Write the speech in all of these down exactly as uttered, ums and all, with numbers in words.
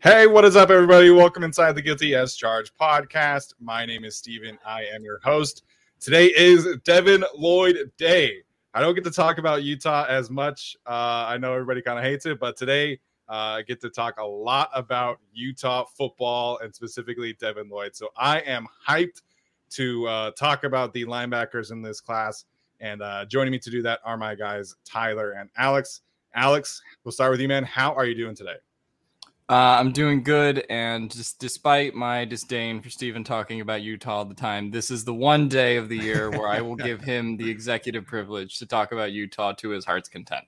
Hey, what is up, everybody? Welcome inside the Guilty as Charged podcast. My name is Steven. I am your host. Today is Devin Lloyd Day. I don't get to talk about Utah as much. Uh, I know everybody kind of hates it, but today uh, I get to talk a lot about Utah football and specifically Devin Lloyd. So I am hyped to uh, talk about the linebackers in this class. And uh, joining me to do that are my guys, Tyler and Alex. Alex, we'll start with you, man. How are you doing today? Uh, I'm doing good, and just despite my disdain for Steven talking about Utah all the time, this is the one day of the year where I will give him the executive privilege to talk about Utah to his heart's content.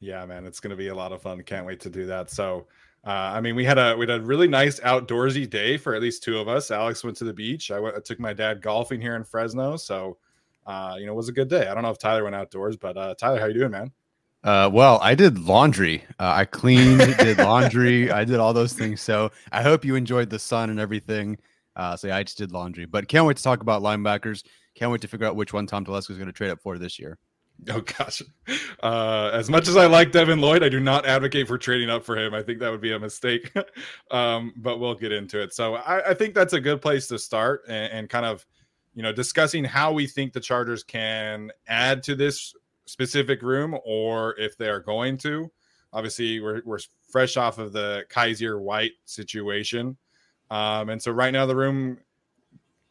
Yeah, man, it's going to be a lot of fun. Can't wait to do that. So, uh, I mean, we had a we had a really nice outdoorsy day for at least two of us. Alex went to the beach. I, went, I took my dad golfing here in Fresno, so uh, you know, it was a good day. I don't know if Tyler went outdoors, but uh, Tyler, how you doing, man? Uh, well, I did laundry. Uh, I cleaned, did laundry. I did all those things. So I hope you enjoyed the sun and everything. Uh, so yeah, I just did laundry, but can't wait to talk about linebackers. Can't wait to figure out which one Tom Telesco is going to trade up for this year. Oh gosh. Uh, as much as I like Devin Lloyd, I do not advocate for trading up for him. I think that would be a mistake, um, but we'll get into it. So I, I think that's a good place to start and, and kind of, you know, discussing how we think the Chargers can add to this specific room, or if they're going to. Obviously we're, we're fresh off of the Kyzir White situation. Um, and so right now the room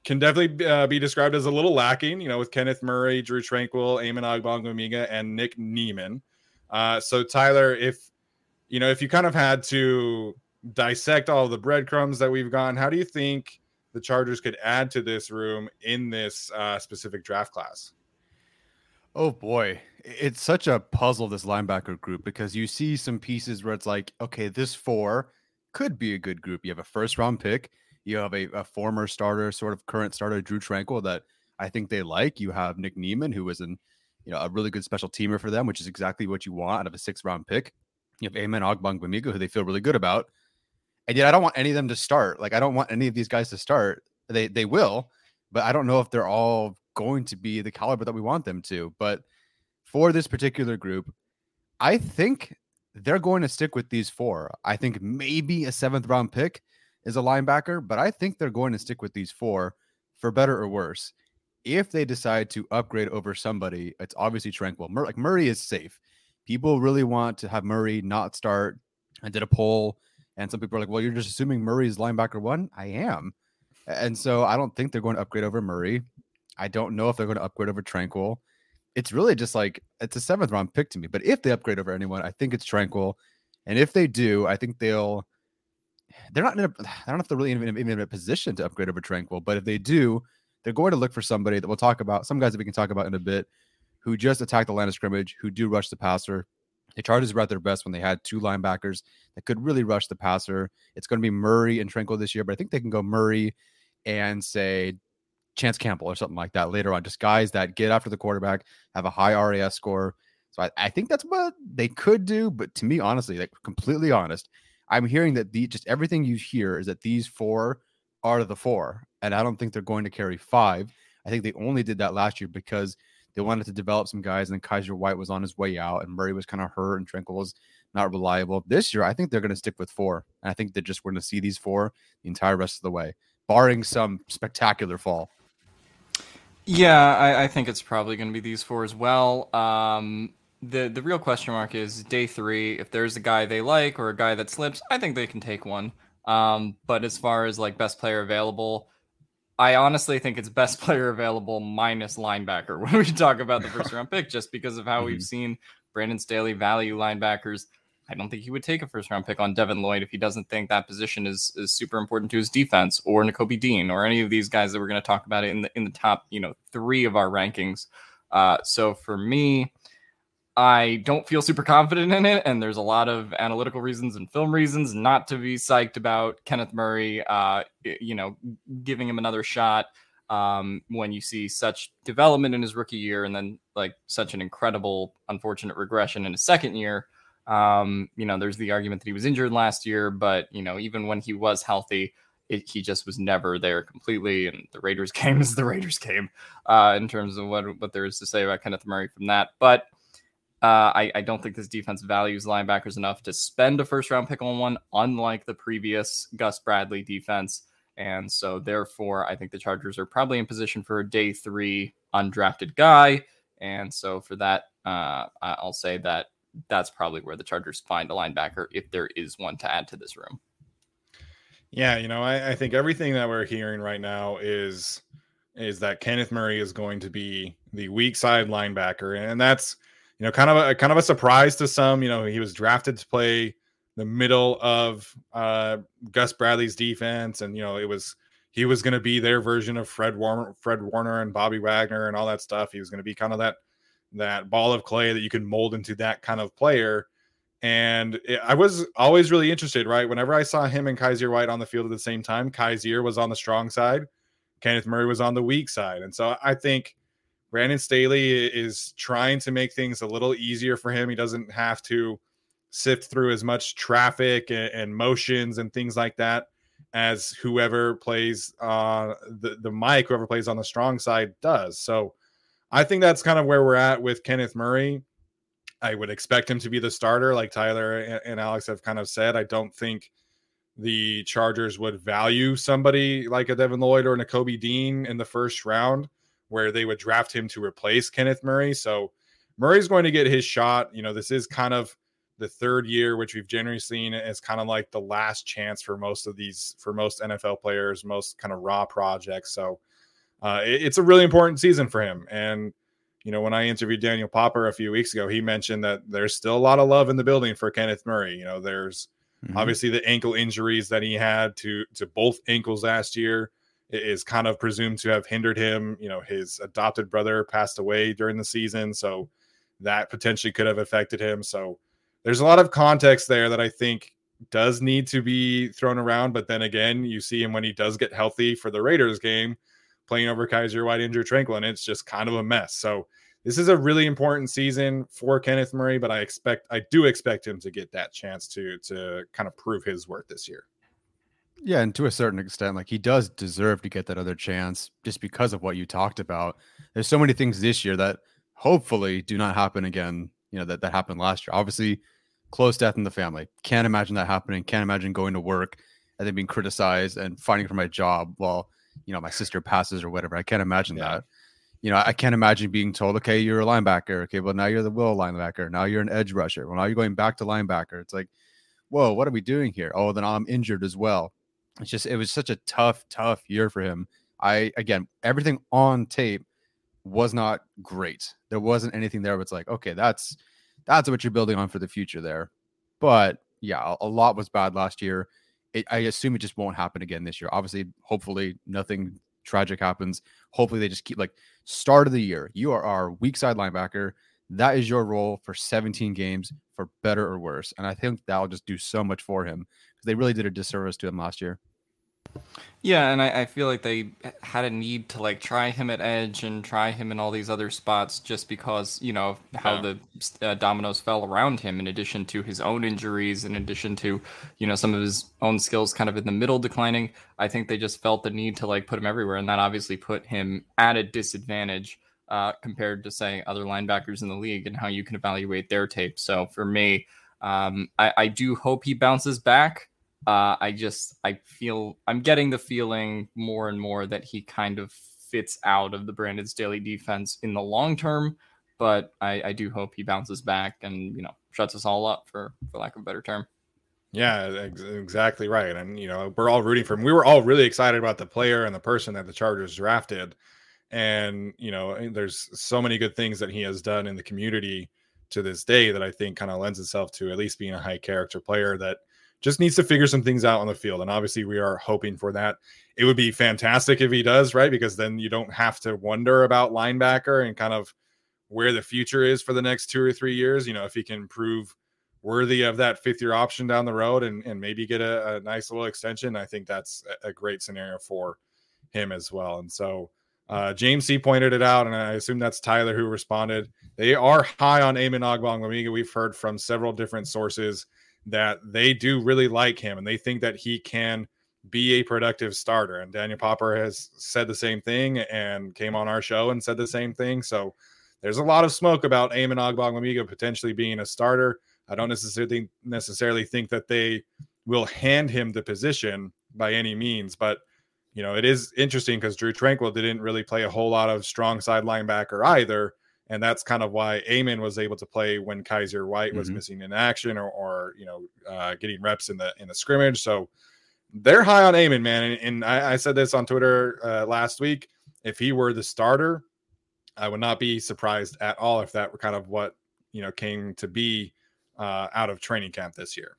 can definitely uh, be described as a little lacking, you know, with Kenneth Murray, Drue Tranquill, Amen Ogbongbemiga, and Nick Niemann. Uh, so Tyler, if, you know, if you kind of had to dissect all the breadcrumbs that we've gotten, how do you think the Chargers could add to this room in this uh, specific draft class? Oh boy, it's such a puzzle, this linebacker group, because you see some pieces where it's like, okay, this four could be a good group. You have a first round pick. You have a, a former starter, sort of current starter, Drue Tranquill, that I think they like. You have Nick Niemann, who is an, you know, a really good special teamer for them, which is exactly what you want out of a sixth round pick. You have Amen Ogbongbemiga, who they feel really good about. And yet I don't want any of them to start. Like, I don't want any of these guys to start. They they will, but I don't know if they're all going to be the caliber that we want them to. But for this particular group, I think they're going to stick with these four. I think maybe a seventh round pick is a linebacker, but I think they're going to stick with these four for better or worse. If they decide to upgrade over somebody, it's obviously Tranquill. Mur- like Murray is safe. People really want to have Murray not start. I did a poll and some people are like, well, you're just assuming Murray's linebacker one. I am. And so I don't think they're going to upgrade over Murray. I don't know if they're going to upgrade over Tranquill. It's really just like, it's a seventh round pick to me. But if they upgrade over anyone, I think it's Tranquill. And if they do, I think they'll, they're not in a, I don't know if they're really even, even in a position to upgrade over Tranquill. But if they do, they're going to look for somebody that we'll talk about, some guys that we can talk about in a bit, who just attack the line of scrimmage, who do rush the passer. The Chargers were at their best when they had two linebackers that could really rush the passer. It's going to be Murray and Tranquill this year, but I think they can go Murray and say Chance Campbell or something like that later on. Just guys that get after the quarterback, have a high R A S score. So I, I think that's what they could do. But to me, honestly, like completely honest, I'm hearing that the just everything you hear is that these four are the four, and I don't think they're going to carry five. I think they only did that last year because they wanted to develop some guys, and then Kyzir White was on his way out, and Murray was kind of hurt, and Tranquill was not reliable. This year, I think they're going to stick with four, and I think they're just going to see these four the entire rest of the way, barring some spectacular fall. Yeah, I, I think it's probably going to be these four as well. Um, the the real question mark is day three. If there's a guy they like or a guy that slips, I think they can take one. Um, but as far as like best player available, I honestly think it's best player available minus linebacker when we talk about the first round pick, just because of how mm-hmm. we've seen Brandon Staley value linebackers. I don't think he would take a first round pick on Devin Lloyd if he doesn't think that position is, is super important to his defense, or Nakobe Dean, or any of these guys that we're going to talk about in the, in the top, you know, three of our rankings. Uh, so for me, I don't feel super confident in it. And there's a lot of analytical reasons and film reasons not to be psyched about Kenneth Murray, uh, you know, giving him another shot um, when you see such development in his rookie year and then like such an incredible, unfortunate regression in his second year. Um, you know, there's the argument that he was injured last year, but, you know, even when he was healthy, it, he just was never there completely. And the Raiders game is the Raiders game uh, in terms of what, what there is to say about Kenneth Murray from that. But Uh, I, I don't think this defense values linebackers enough to spend a first-round pick on one, unlike the previous Gus Bradley defense. And so, therefore, I think the Chargers are probably in position for a day three undrafted guy. And so, for that, uh, I'll say that that's probably where the Chargers find a linebacker if there is one to add to this room. Yeah, you know, I, I think everything that we're hearing right now is is that Kenneth Murray is going to be the weak side linebacker, and that's You know, kind of a kind of a surprise to some. You know, he was drafted to play the middle of uh, Gus Bradley's defense, and you know, it was he was going to be their version of Fred Warner, Fred Warner and Bobby Wagner, and all that stuff. He was going to be kind of that that ball of clay that you can mold into that kind of player. And it, I was always really interested, right? Whenever I saw him and Kyzir White on the field at the same time, Kyzir was on the strong side, Kenneth Murray was on the weak side, and so I think Brandon Staley is trying to make things a little easier for him. He doesn't have to sift through as much traffic and, and motions and things like that as whoever plays uh, the, the mic, whoever plays on the strong side does. So I think that's kind of where we're at with Kenneth Murray. I would expect him to be the starter, like Tyler and, and Alex have kind of said. I don't think the Chargers would value somebody like a Devin Lloyd or Nakobe Dean in the first round, where they would draft him to replace Kenneth Murray. So Murray's going to get his shot. You know, this is kind of the third year, which we've generally seen as kind of like the last chance for most of these, for most N F L players, most kind of raw projects. So uh, it, it's a really important season for him. And, you know, when I interviewed Daniel Popper a few weeks ago, he mentioned that there's still a lot of love in the building for Kenneth Murray. You know, there's mm-hmm. obviously the ankle injuries that he had to, to both ankles last year is kind of presumed to have hindered him. You know, his adopted brother passed away during the season, so that potentially could have affected him. So there's a lot of context there that I think does need to be thrown around. But then again, you see him when he does get healthy for the Raiders game, playing over Kyzir White, injured Tranquill, and it's just kind of a mess. So this is a really important season for Kenneth Murray, but I expect, I do expect him to get that chance to, to kind of prove his worth this year. Yeah, and to a certain extent, like he does deserve to get that other chance just because of what you talked about. There's so many things this year that hopefully do not happen again, you know, that, that happened last year. Obviously, close death in the family. Can't imagine that happening. Can't imagine going to work and then being criticized and fighting for my job while, you know, my sister passes or whatever. I can't imagine yeah. that. You know, I can't imagine being told, okay, you're a linebacker. Okay, well, now you're the will linebacker. Now you're an edge rusher. Well, now you're going back to linebacker. It's like, whoa, what are we doing here? Oh, then I'm injured as well. it's just, it was such a tough, tough year for him. I, again, everything on tape was not great. There wasn't anything there. But it's like, okay, that's, that's what you're building on for the future there. But yeah, a lot was bad last year. It, I assume it just won't happen again this year. Obviously, hopefully nothing tragic happens. Hopefully they just keep, like, start of the year, you are our weak side linebacker. That is your role for seventeen games, for better or worse. And I think that'll just do so much for him, because they really did a disservice to him last year. Yeah, and I, I feel like they had a need to, like, try him at edge and try him in all these other spots, just because, you know, how yeah. the uh, dominoes fell around him, in addition to his own injuries, in addition to, you know, some of his own skills kind of in the middle declining. I think they just felt the need to, like, put him everywhere, and that obviously put him at a disadvantage uh, compared to, say, other linebackers in the league and how you can evaluate their tape. So for me, um, I, I do hope he bounces back. Uh, I just, I feel, I'm getting the feeling more and more that he kind of fits out of the Brandon Staley defense in the long term, but I, I do hope he bounces back and, you know, shuts us all up, for, for lack of a better term. Yeah, ex- exactly right. And, you know, we're all rooting for him. We were all really excited about the player and the person that the Chargers drafted. And, you know, there's so many good things that he has done in the community to this day that I think kind of lends itself to at least being a high character player that just needs to figure some things out on the field. And obviously we are hoping for that. It would be fantastic if he does, right? Because then you don't have to wonder about linebacker and kind of where the future is for the next two or three years. You know, if he can prove worthy of that fifth year option down the road and, and maybe get a, a nice little extension, I think that's a great scenario for him as well. And so uh, James C pointed it out, and I assume that's Tyler who responded. They are high on Amen Ogbongbemiga. We've heard from several different sources that they do really like him, and they think that he can be a productive starter. And Daniel Popper has said the same thing and came on our show and said the same thing. So there's a lot of smoke about Amen Ogbongbemiga potentially being a starter. I don't necessarily necessarily think that they will hand him the position by any means, but you know, it is interesting because Drue Tranquill didn't really play a whole lot of strong side linebacker either. And that's kind of why Amen was able to play when Kyzir White was mm-hmm. missing in action or, or you know, uh, getting reps in the in the scrimmage. So they're high on Amen, man. And, and I, I said this on Twitter uh, last week. If he were the starter, I would not be surprised at all if that were kind of what, you know, came to be uh, out of training camp this year.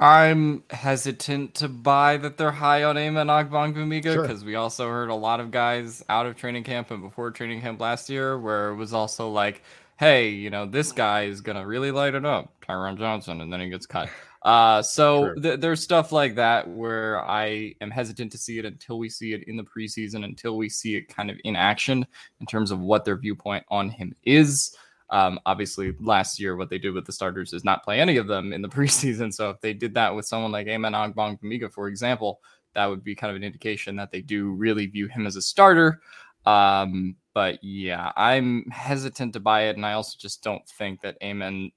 I'm hesitant to buy that they're high on Amen Ogbongbemiga because sure. we also heard a lot of guys out of training camp and before training camp last year where it was also like, hey, you know, this guy is going to really light it up, Tyron Johnson, and then he gets cut. Uh, so th- there's stuff like that where I am hesitant to see it until we see it in the preseason, until we see it kind of in action in terms of what their viewpoint on him is. Um, obviously, last year, what they did with the starters is not play any of them in the preseason. So if they did that with someone like Amen Ogbongbemiga, for example, that would be kind of an indication that they do really view him as a starter. Um, but yeah, I'm hesitant to buy it. And I also just don't think that Amen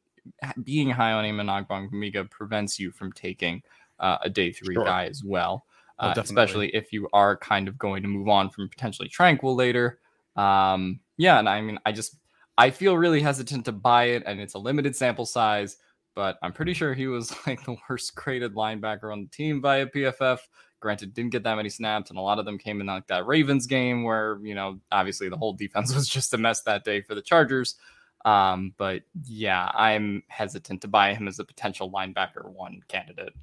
being high on Amen Ogbongbemiga prevents you from taking uh, a day three sure. guy as well, uh, oh, especially if you are kind of going to move on from potentially Tranquill later. Um, yeah, and I mean, I just... I feel really hesitant to buy it, and it's a limited sample size, but I'm pretty sure he was like the worst graded linebacker on the team via P F F. Granted, didn't get that many snaps, and a lot of them came in like that Ravens game where, you know, obviously the whole defense was just a mess that day for the Chargers. Um, but yeah, I'm hesitant to buy him as a potential linebacker one candidate.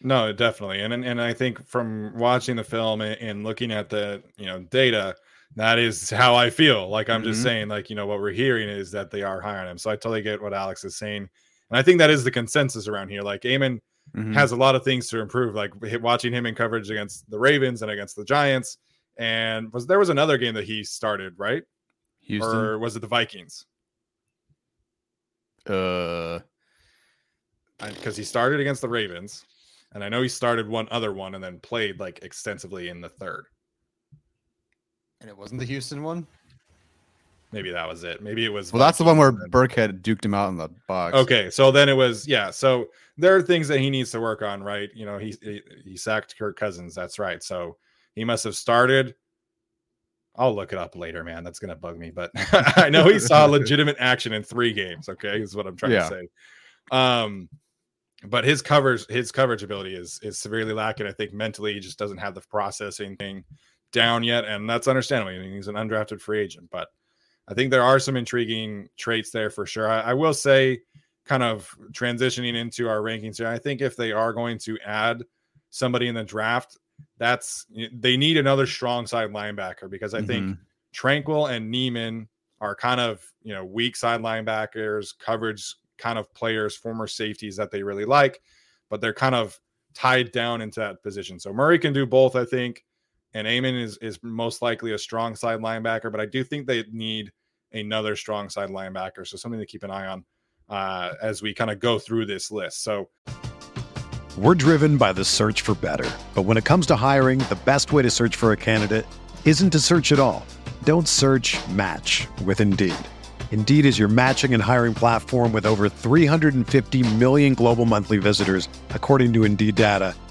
No, definitely. And, and I think from watching the film and looking at the, you know, data, that is how I feel. Like, I'm mm-hmm. just saying, like, you know, what we're hearing is that they are high on him. So I totally get what Alex is saying. And I think that is the consensus around here. Like, Amen mm-hmm. has a lot of things to improve, like watching him in coverage against the Ravens and against the Giants. And was there was another game that he started, right? Houston? Or was it the Vikings? Uh, Because he started against the Ravens. And I know he started one other one and then played, like, extensively in the third. And it wasn't the Houston one? Maybe that was it. Maybe it was... Well, that's the one where Burkhead duked him out in the box. Okay, so then it was... Yeah, so there are things that he needs to work on, right? You know, he he, he sacked Kirk Cousins. That's right. So he must have started... I'll look it up later, man. That's going to bug me. But I know he saw legitimate action in three games, okay? Is what I'm trying yeah. to say. Um, but his covers, his coverage ability is is severely lacking. I think mentally he just doesn't have the processing thing down yet, and that's understandable. I mean, he's an undrafted free agent, but I think there are some intriguing traits there for sure. I, I will say, kind of transitioning into our rankings here, I think if they are going to add somebody in the draft, that's they need another strong side linebacker, because I mm-hmm. think Tranquill and Niemann are kind of, you know, weak side linebackers, coverage kind of players, former safeties that they really like, but they're kind of tied down into that position. So Murray can do both, I think, and Amen is, is most likely a strong side linebacker, but I do think they need another strong side linebacker. So something to keep an eye on uh, as we kind of go through this list. So we're driven by the search for better, but when it comes to hiring, the best way to search for a candidate isn't to search at all. Don't search, match with Indeed. Indeed is your matching and hiring platform with over three hundred fifty million global monthly visitors, according to Indeed data,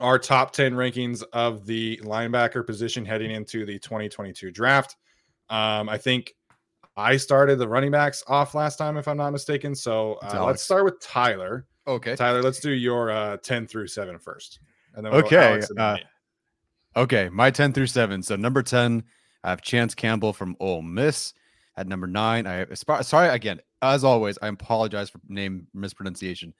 our top ten rankings of the linebacker position heading into the twenty twenty-two draft. Um, I think I started the running backs off last time, if I'm not mistaken. So uh, let's start with Tyler. Okay. Tyler, let's do your uh, ten through seven first. And then we'll okay. Alex and uh, okay. My ten through seven. So number ten, I have Chance Campbell from Ole Miss. At number nine, I sorry, again, as always, I apologize for name mispronunciation.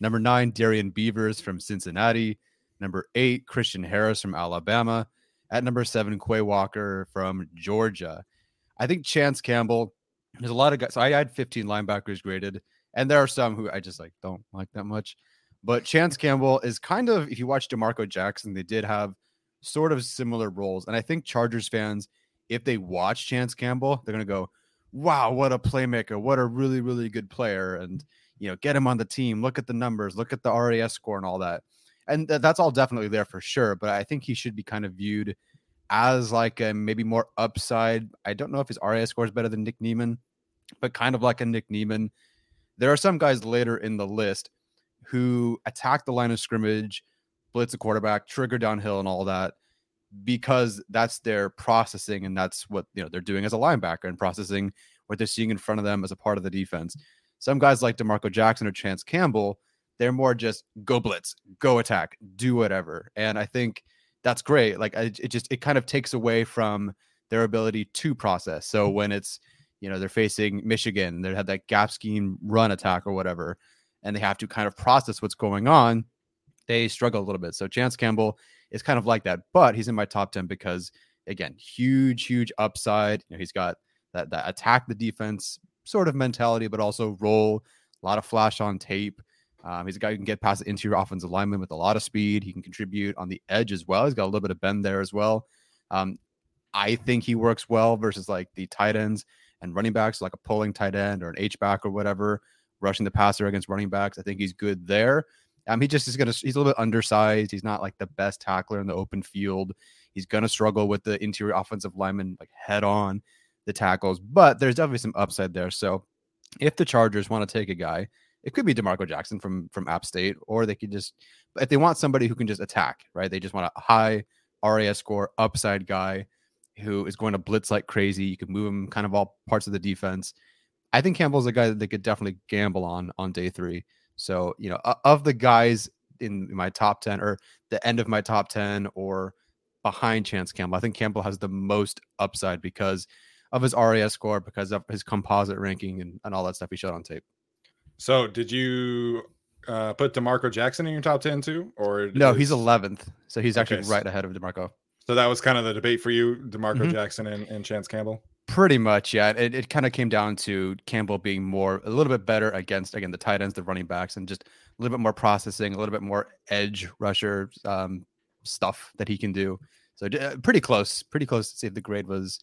Number nine, Darian Beavers from Cincinnati. Number eight, Christian Harris from Alabama. At number seven, Quay Walker from Georgia. I think Chance Campbell, there's a lot of guys. So I had fifteen linebackers graded, and there are some who I just like don't like that much. But Chance Campbell is kind of, if you watch DeMarco Jackson, they did have sort of similar roles. And I think Chargers fans, if they watch Chance Campbell, they're going to go, wow, what a playmaker. What a really, really good player. And you know, get him on the team, look at the numbers, look at the R A S score and all that. And th- that's all definitely there for sure. But I think he should be kind of viewed as like a maybe more upside. I don't know if his R A S score is better than Nick Niemann, but kind of like a Nick Niemann. There are some guys later in the list who attack the line of scrimmage, blitz a quarterback, trigger downhill and all that, because that's their processing. And that's what, you know, they're doing as a linebacker and processing what they're seeing in front of them as a part of the defense. Some guys like DeMarco Jackson or Chance Campbell, they're more just go blitz, go attack, do whatever. And I think that's great. Like I, it just, it kind of takes away from their ability to process. So when it's, you know, they're facing Michigan, they had that gap scheme run attack or whatever, and they have to kind of process what's going on, they struggle a little bit. So Chance Campbell is kind of like that, but he's in my top ten because again, huge, huge upside. You know, he's got that, that attack the defense sort of mentality, but also roll, a lot of flash on tape. Um, he's a guy who can get past the interior offensive lineman with a lot of speed. He can contribute on the edge as well. He's got a little bit of bend there as well. Um, I think he works well versus like the tight ends and running backs, like a pulling tight end or an H-back or whatever, rushing the passer against running backs. I think he's good there. Um, he just is going to, he's a little bit undersized. He's not like the best tackler in the open field. He's going to struggle with the interior offensive lineman, like head on the tackles, but there's definitely some upside there. So if the Chargers want to take a guy, it could be DeMarco Jackson from, from App State, or they could just, if they want somebody who can just attack, right? They just want a high R A S score upside guy who is going to blitz like crazy. You could move him kind of all parts of the defense. I think Campbell's a guy that they could definitely gamble on, on day three. So, you know, of the guys in my top ten or the end of my top ten or behind Chance Campbell, I think Campbell has the most upside because of his R A S score, because of his composite ranking and, and all that stuff he showed on tape. So did you uh, put DeMarco Jackson in your top ten too? Or no, is... he's eleventh. So he's actually okay. Right ahead of DeMarco. So that was kind of the debate for you, DeMarco mm-hmm. Jackson and, and Chance Campbell? Pretty much, yeah. It, it kind of came down to Campbell being more, a little bit better against, again, the tight ends, the running backs, and just a little bit more processing, a little bit more edge rusher um, stuff that he can do. So uh, pretty close, pretty close to see if the grade was,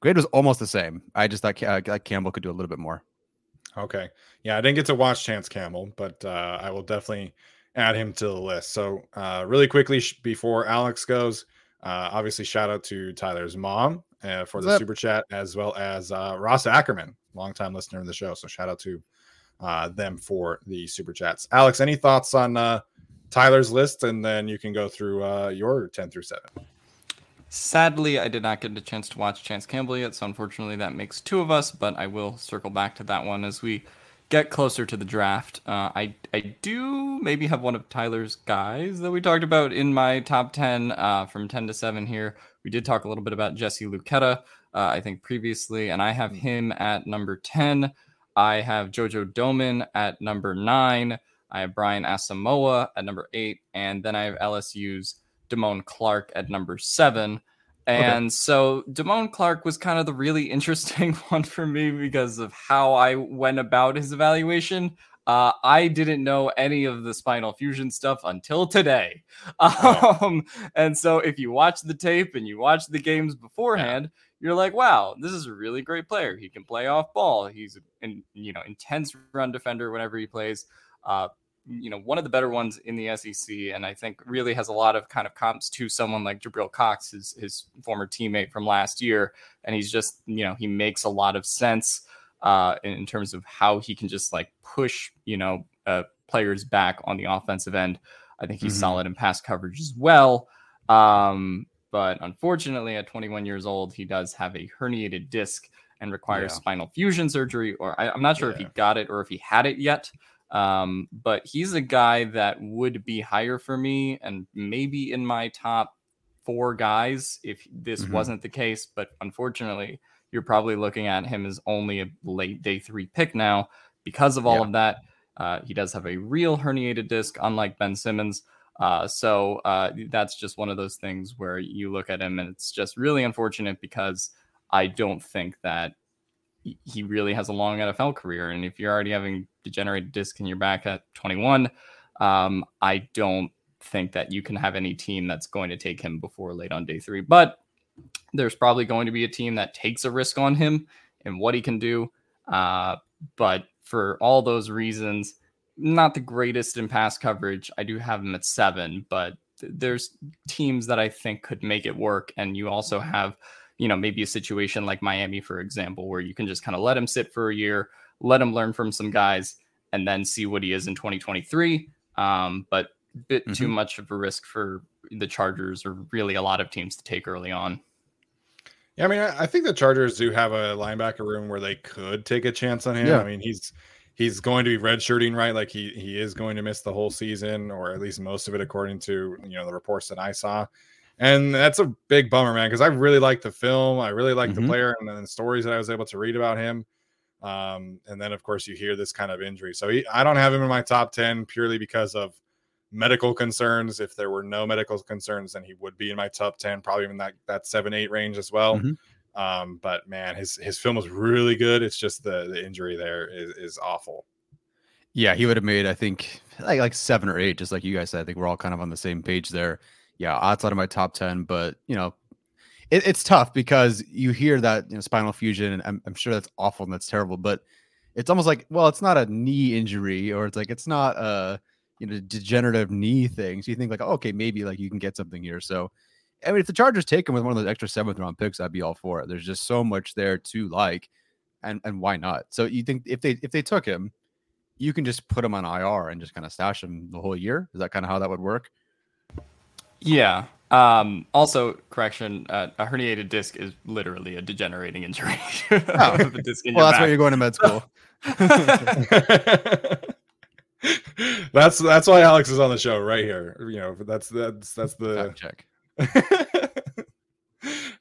grade was almost the same. I just thought uh, Campbell could do a little bit more. Okay. Yeah, I didn't get to watch Chance Campbell, but uh, I will definitely add him to the list. So uh, really quickly sh- before Alex goes, uh, obviously shout out to Tyler's mom uh, for What's the up? super chat, as well as uh, Ross Ackerman, longtime listener of the show. So shout out to uh, them for the super chats. Alex, any thoughts on uh, Tyler's list? And then you can go through uh, your ten through seven. Sadly, I did not get a chance to watch Chance Campbell yet, so unfortunately that makes two of us, but I will circle back to that one as we get closer to the draft. Uh, I I do maybe have one of Tyler's guys that we talked about in my top ten uh, from ten to seven here. We did talk a little bit about Jesse Luketa, uh, I think previously, and I have him at number ten. I have JoJo Domann at number nine. I have Brian Asamoah at number eight, and then I have L S U's Damone Clark at number seven. And okay. So Damone Clark was kind of the really interesting one for me because of how I went about his evaluation. Uh, I didn't know any of the spinal fusion stuff until today. Um, yeah. And so if you watch the tape and you watch the games beforehand, yeah. You're like, wow, this is a really great player. He can play off ball. He's an you know, intense run defender whenever he plays. Uh, you know, one of the better ones in the S E C. And I think really has a lot of kind of comps to someone like Jabril Cox, his, his former teammate from last year. And he's just, you know, he makes a lot of sense uh, in, in terms of how he can just like push, you know, uh, players back on the offensive end. I think he's mm-hmm. solid in pass coverage as well. Um, but unfortunately at twenty-one years old, he does have a herniated disc and requires yeah. spinal fusion surgery, or I, I'm not sure yeah. if he got it or if he had it yet. Um, but he's a guy that would be higher for me and maybe in my top four guys if this mm-hmm. wasn't the case. But unfortunately, you're probably looking at him as only a late day three pick now because of all yeah. of that. Uh, he does have a real herniated disc, unlike Ben Simmons. Uh, so uh, that's just one of those things where you look at him and it's just really unfortunate because I don't think that he really has a long N F L career. And if you're already having degenerated disc in your back at twenty-one, um, I don't think that you can have any team that's going to take him before late on day three, but there's probably going to be a team that takes a risk on him and what he can do. Uh, but for all those reasons, not the greatest in pass coverage. I do have him at seven, but th- there's teams that I think could make it work. And you also have, you know, maybe a situation like Miami, for example, where you can just kind of let him sit for a year, let him learn from some guys, and then see what he is in twenty twenty-three. Um, but a bit mm-hmm. too much of a risk for the Chargers or really a lot of teams to take early on. Yeah, I mean, I think the Chargers do have a linebacker room where they could take a chance on him. Yeah. I mean, he's he's going to be redshirting, right? Like he he is going to miss the whole season, or at least most of it, according to, you know, the reports that I saw. And that's a big bummer, man, because I really liked the film. I really liked mm-hmm. the player and the stories that I was able to read about him. Um, and then, of course, you hear this kind of injury. So he, I don't have him in my top ten purely because of medical concerns. If there were no medical concerns, then he would be in my top ten, probably even that, that seven eight range as well. Mm-hmm. Um, but, man, his his film was really good. It's just the, the injury there is, is awful. Yeah, he would have made, I think, like, like seven or eight, just like you guys said. I think we're all kind of on the same page there. Yeah, outside of my top ten, but, you know, it, it's tough because you hear that, you know, spinal fusion, and I'm, I'm sure that's awful and that's terrible, but it's almost like, well, it's not a knee injury, or it's like, it's not a, you know, degenerative knee thing. So you think like, oh, okay, maybe like you can get something here. So, I mean, if the Chargers take him with one of those extra seventh round picks, I'd be all for it. There's just so much there to like, and, and why not? So you think if they, if they took him, you can just put him on I R and just kind of stash him the whole year. Is that kind of how that would work? Yeah. Um, also, correction, uh, a herniated disc is literally a degenerating injury. Oh. a disc in well, that's back. Why you're going to med school. that's that's why Alex is on the show right here. You know, that's that's that's the check.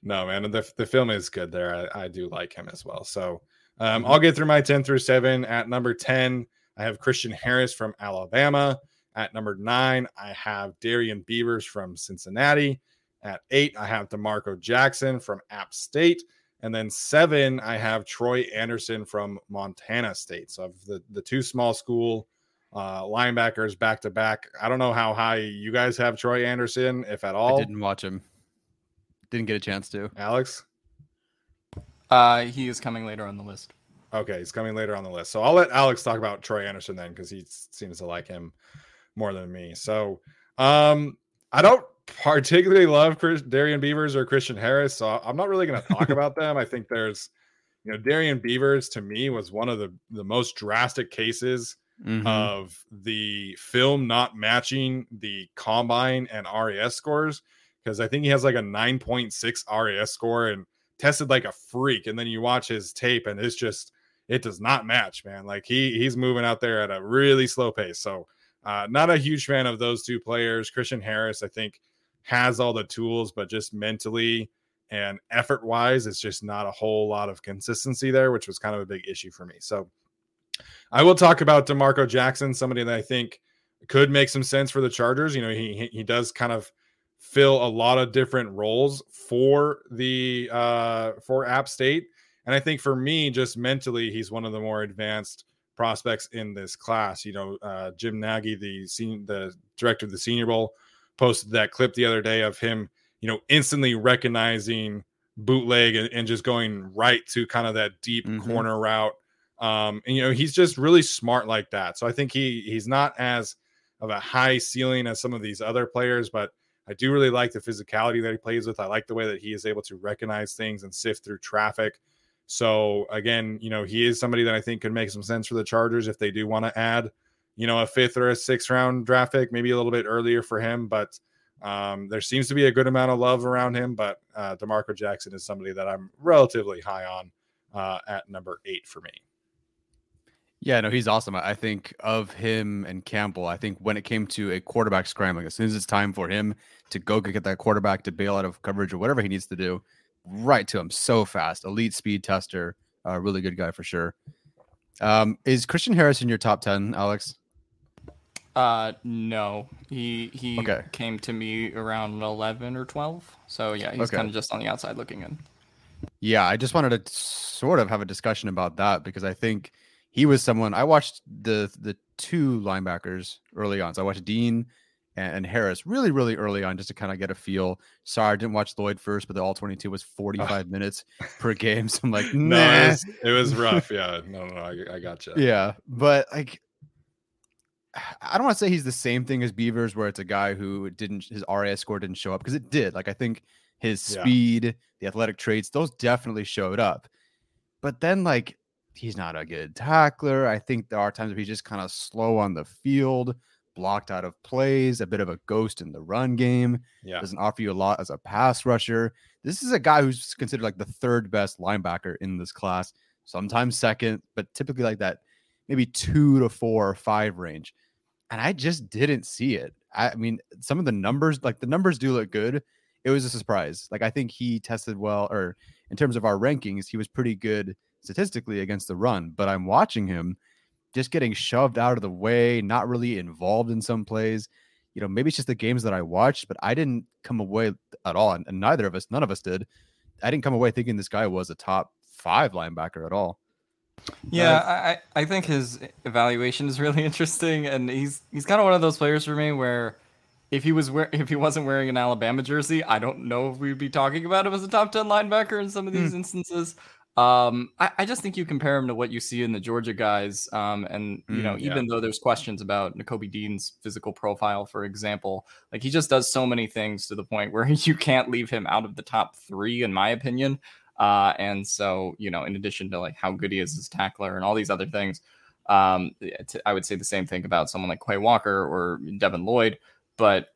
No, man, the the film is good there. I, I do like him as well. So um, mm-hmm. I'll get through my ten through seven. At number ten, I have Christian Harris from Alabama. At number nine, I have Darian Beavers from Cincinnati. At eight, I have DeMarco Jackson from App State. And then seven, I have Troy Andersen from Montana State. So I've the, the two small school uh, linebackers back-to-back. I don't know how high you guys have Troy Andersen, if at all. I didn't watch him. Didn't get a chance to. Alex? Uh, he is coming later on the list. Okay, he's coming later on the list. So I'll let Alex talk about Troy Andersen then, because he seems to like him more than me. So um, I don't particularly love Chris, Darian Beavers or Christian Harris, so I'm not really going to talk about them. I think there's, you know, Darian Beavers to me was one of the, the most drastic cases mm-hmm. of the film not matching the combine and R A S scores, because I think he has like a nine point six R A S score and tested like a freak, and then you watch his tape and it's just, it does not match, man. Like he he's moving out there at a really slow pace. So uh, not a huge fan of those two players. Christian Harris, I think, has all the tools, but just mentally and effort wise, it's just not a whole lot of consistency there, which was kind of a big issue for me. So I will talk about DeMarco Jackson, somebody that I think could make some sense for the Chargers. You know, he, he does kind of fill a lot of different roles for the, uh, for App State. And I think for me, just mentally, he's one of the more advanced prospects in this class. You know, uh, Jim Nagy, the senior, the director of the Senior Bowl, posted that clip the other day of him, you know, instantly recognizing bootleg and, and just going right to kind of that deep mm-hmm. corner route. Um, and, you know, he's just really smart like that. So I think he he's not as of a high ceiling as some of these other players, but I do really like the physicality that he plays with. I like the way that he is able to recognize things and sift through traffic. So again, you know, he is somebody that I think could make some sense for the Chargers if they do want to add, you know, a fifth or a sixth round draft pick, maybe a little bit earlier for him, but um, there seems to be a good amount of love around him. But uh, DeMarco Jackson is somebody that I'm relatively high on uh, at number eight for me. Yeah, no, he's awesome. I think of him and Campbell, I think when it came to a quarterback scrambling, as soon as it's time for him to go get that quarterback to bail out of coverage or whatever he needs to do, right to him so fast. Elite speed tester, a uh, really good guy for sure. Um, is Christian Harris in your top ten, Alex? Uh, no, he he okay. came to me around eleven or twelve. So yeah, he's okay. kind of just on the outside looking in. Yeah, I just wanted to sort of have a discussion about that because I think he was someone I watched the the two linebackers early on. So I watched Dean and, and Harris really, really early on just to kind of get a feel. Sorry, I didn't watch Lloyd first, but the all twenty-two was forty-five minutes per game. So I'm like, nah. no, it was, it was rough. Yeah, no, no, I, I gotcha. Yeah, but like, I don't want to say he's the same thing as Beavers, where it's a guy who didn't, his R A S score didn't show up, because it did. Like, I think his speed, yeah. the athletic traits, those definitely showed up. But then, like, he's not a good tackler. I think there are times where he's just kind of slow on the field, blocked out of plays, a bit of a ghost in the run game. Yeah. Doesn't offer you a lot as a pass rusher. This is a guy who's considered like the third best linebacker in this class, sometimes second, but typically like that maybe two to four or five range. And I just didn't see it. I mean, some of the numbers, like the numbers do look good. It was a surprise. Like, I think he tested well, or in terms of our rankings, he was pretty good statistically against the run, but I'm watching him just getting shoved out of the way, not really involved in some plays. You know, maybe it's just the games that I watched, but I didn't come away at all. And neither of us, none of us did. I didn't come away thinking this guy was a top five linebacker at all. Yeah, uh, I, I think his evaluation is really interesting, and he's he's kind of one of those players for me where if he was wear, if he wasn't wearing an Alabama jersey, I don't know if we'd be talking about him as a top ten linebacker in some of these mm. instances. Um, I, I just think you compare him to what you see in the Georgia guys, um, and you mm, know, yeah. even though there's questions about Nakobe Dean's physical profile, for example, like he just does so many things to the point where you can't leave him out of the top three, in my opinion. Uh, and so, you know, in addition to like how good he is as a tackler and all these other things, um, t- I would say the same thing about someone like Quay Walker or Devin Lloyd. But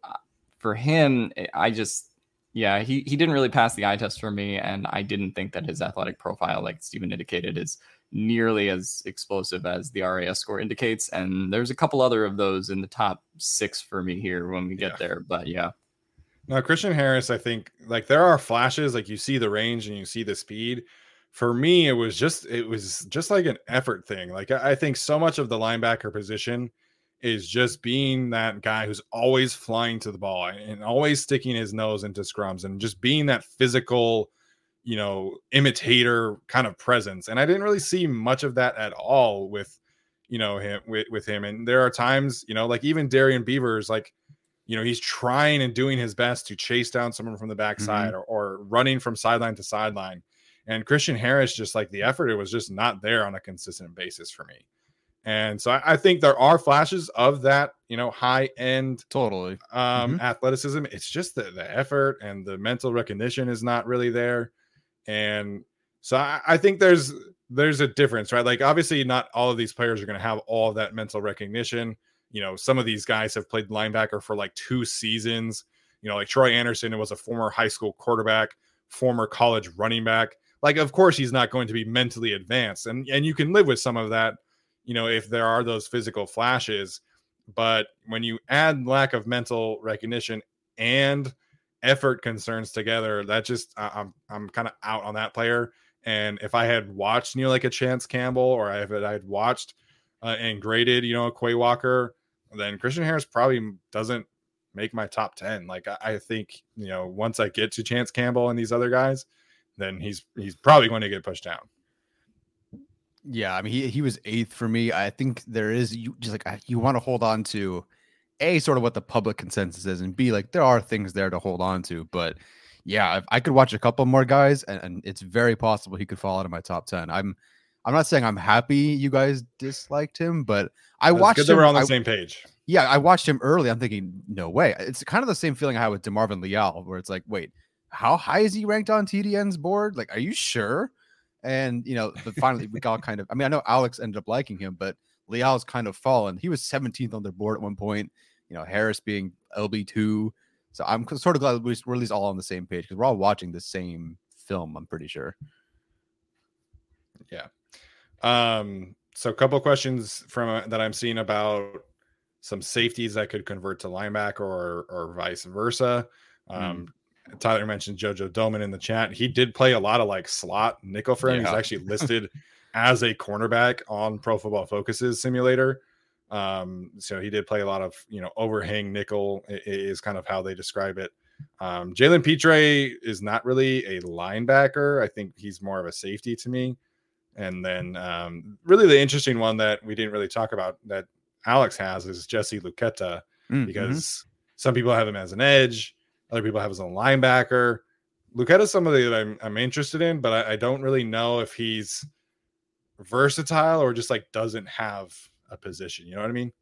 for him, I just, yeah, he, he didn't really pass the eye test for me. And I didn't think that his athletic profile, like Steven indicated, is nearly as explosive as the R A S score indicates. And there's a couple other of those in the top six for me here when we get yeah. there. But yeah. Now, Christian Harris, I think, like, there are flashes, like you see the range and you see the speed. For me, it was just it was just like an effort thing. Like, I think so much of the linebacker position is just being that guy who's always flying to the ball and always sticking his nose into scrums and just being that physical, you know, imitator kind of presence. And I didn't really see much of that at all with, you know, him with, with him. And there are times, you know, like even Darian Beavers, like, you know, he's trying and doing his best to chase down someone from the backside, mm-hmm. or, or running from sideline to sideline. And Christian Harris, just like the effort, it was just not there on a consistent basis for me. And so I, I think there are flashes of that, you know, high end, totally um, mm-hmm. athleticism. It's just that the effort and the mental recognition is not really there. And so I, I think there's, there's a difference, right? Like obviously not all of these players are going to have all that mental recognition. You know, some of these guys have played linebacker for like two seasons, you know, like Troy Andersen, who was a former high school quarterback, former college running back. Like, of course, he's not going to be mentally advanced, and, and you can live with some of that, you know, if there are those physical flashes. But when you add lack of mental recognition and effort concerns together, that just I, I'm I'm kind of out on that player. And if I had watched, you know, like a Chance Campbell, or if I had watched uh, and graded, you know, a Quay Walker, then Christian Harris probably doesn't make my top ten. Like, I, I think, you know, once I get to Chance Campbell and these other guys, then he's he's probably going to get pushed down. Yeah, I mean, he he was eighth for me. I think there is you just like you want to hold on to A, sort of what the public consensus is, and B, like there are things there to hold on to. But yeah, if I could watch a couple more guys, and, and it's very possible he could fall out of my top ten. I'm I'm not saying I'm happy you guys disliked him, but I That's watched good that him. We're on the I, same page. Yeah, I watched him early. I'm thinking, no way. It's kind of the same feeling I had with DeMarvin Leal, where it's like, wait, how high is he ranked on T D N's board? Like, are you sure? And, you know, but finally we all kind of, I mean, I know Alex ended up liking him, but Leal's kind of fallen. He was seventeenth on their board at one point, you know, Harris being L B two. So I'm sort of glad we're at least all on the same page because we're all watching the same film, I'm pretty sure. Yeah. Um, so a couple of questions from uh, that I'm seeing about some safeties that could convert to linebacker or, or vice versa. Um, mm. Tyler mentioned JoJo Domann in the chat. He did play a lot of like slot nickel for him. Yeah. He's actually listed as a cornerback on Pro Football Focus's simulator. Um, so he did play a lot of, you know, overhang nickel is kind of how they describe it. Um, Jalen Petre is not really a linebacker. I think he's more of a safety to me. And then um, really the interesting one that we didn't really talk about that Alex has is Jesse Luketa, mm-hmm. because some people have him as an edge. Other people have his own linebacker. Luketa is somebody that I'm, I'm interested in, but I, I don't really know if he's versatile or just like doesn't have a position. You know what I mean?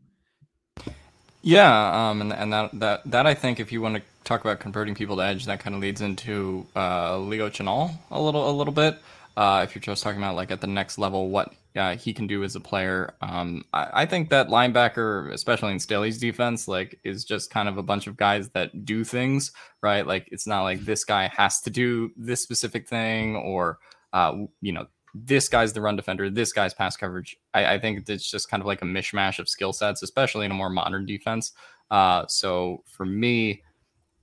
Yeah. Um, and, and that, that, that I think if you want to talk about converting people to edge, that kind of leads into uh, Leo Chenal a little, a little bit. Uh, if you're just talking about like at the next level, what uh, he can do as a player. Um, I, I think that linebacker, especially in Staley's defense, like is just kind of a bunch of guys that do things, right? Like it's not like this guy has to do this specific thing or, uh, you know, this guy's the run defender, this guy's pass coverage. I, I think it's just kind of like a mishmash of skill sets, especially in a more modern defense. Uh, so for me,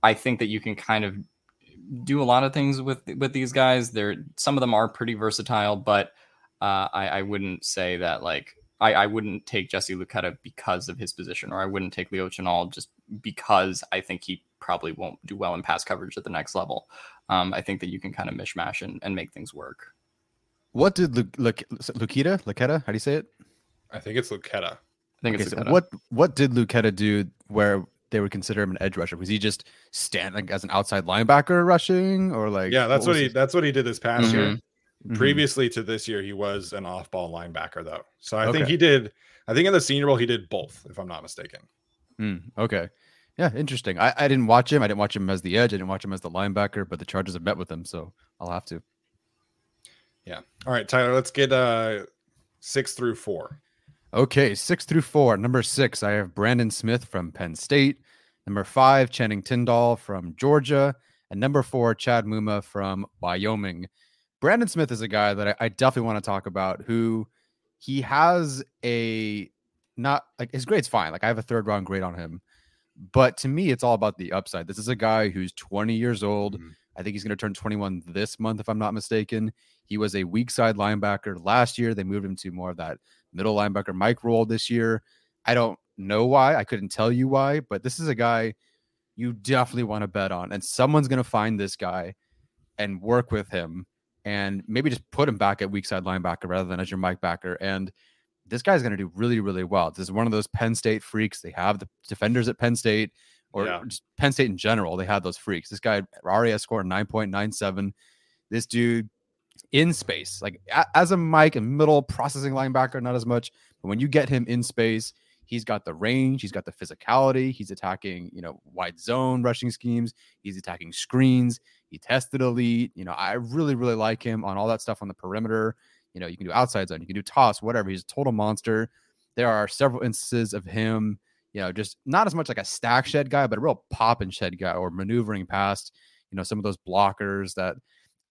I think that you can kind of do a lot of things with with these guys. They're some of them are pretty versatile, but uh I, I wouldn't say that like I, I wouldn't take Jesse Luketa because of his position, or I wouldn't take Leo Chenal just because I think he probably won't do well in pass coverage at the next level. Um, I think that you can kind of mishmash and, and make things work. What did Lu- Lu- Luketa Luketa? How do you say it? I think it's Luketa. I think okay, it's so what what did Luketa do where they would consider him an edge rusher? Was he just standing as an outside linebacker rushing, or like? Yeah, that's what, what he his... that's what he did this past mm-hmm. year. Mm-hmm. Previously to this year, he was an off-ball linebacker though. So I okay. think he did. I think in the Senior Bowl he did both, if I'm not mistaken. Mm, okay, yeah, interesting. I, I didn't watch him. I didn't watch him as the edge. I didn't watch him as the linebacker. But the Chargers have met with him, so I'll have to. Yeah. All right, Tyler. Let's get uh, six through four. Okay, six through four. Number six, I have Brandon Smith from Penn State. Number five, Channing Tindall from Georgia. And number four, Chad Muma from Wyoming. Brandon Smith is a guy that I, I definitely want to talk about, who he has a not like his grade's fine. Like I have a third round grade on him, but to me, it's all about the upside. This is a guy who's twenty years old. Mm-hmm. I think he's going to turn twenty-one this month, if I'm not mistaken. He was a weak side linebacker last year. They moved him to more of that middle linebacker Mike role this year. I don't know why. I couldn't tell you why, but this is a guy you definitely want to bet on. And someone's going to find this guy and work with him and maybe just put him back at weak side linebacker rather than as your Mike backer. And this guy's going to do really, really well. This is one of those Penn State freaks. They have the defenders at Penn State, or yeah. just Penn State in general. They had those freaks. This guy, R A S scored nine point nine seven. This dude in space, like as a Mike and middle processing linebacker, not as much. But when you get him in space, he's got the range. He's got the physicality. He's attacking, you know, wide zone rushing schemes. He's attacking screens. He tested elite. You know, I really, really like him on all that stuff on the perimeter. You know, you can do outside zone, you can do toss, whatever. He's a total monster. There are several instances of him, you know, just not as much like a stack shed guy, but a real pop and shed guy, or maneuvering past, you know, some of those blockers that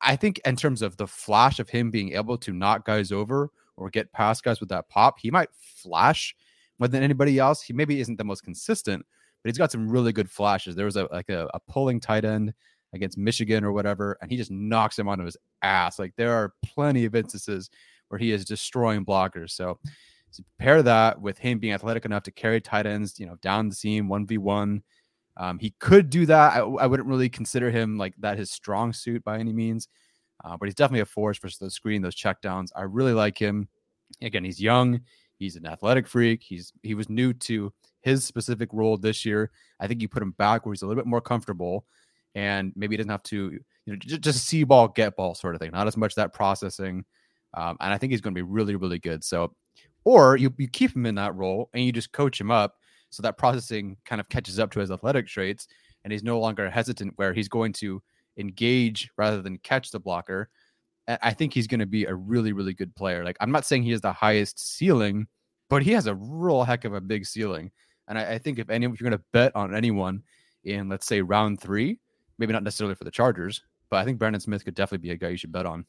I think in terms of the flash of him being able to knock guys over or get past guys with that pop, he might flash more than anybody else. He maybe isn't the most consistent, but he's got some really good flashes. There was a like a, a pulling tight end against Michigan or whatever, and he just knocks him onto his ass. Like, there are plenty of instances where he is destroying blockers. So, so pair that with him being athletic enough to carry tight ends, you know, down the seam, one v one. Um, he could do that. I, I wouldn't really consider him like that his strong suit by any means, uh, but he's definitely a force for those screen, those checkdowns. I really like him. Again, he's young. He's an athletic freak. He's he was new to his specific role this year. I think you put him back where he's a little bit more comfortable, and maybe he doesn't have to, you know, just, just see ball, get ball sort of thing. Not as much that processing. Um, and I think he's going to be really, really good. So, or you, you keep him in that role and you just coach him up so that processing kind of catches up to his athletic traits, and he's no longer hesitant where he's going to engage rather than catch the blocker. And I think he's going to be a really, really good player. Like, I'm not saying he has the highest ceiling, but he has a real heck of a big ceiling. And I, I think if any, if you're going to bet on anyone in, let's say, round three, maybe not necessarily for the Chargers, but I think Brandon Smith could definitely be a guy you should bet on.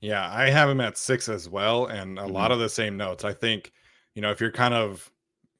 Yeah, I have him at six as well, and a mm-hmm. lot of the same notes. I think, you know, if you're kind of,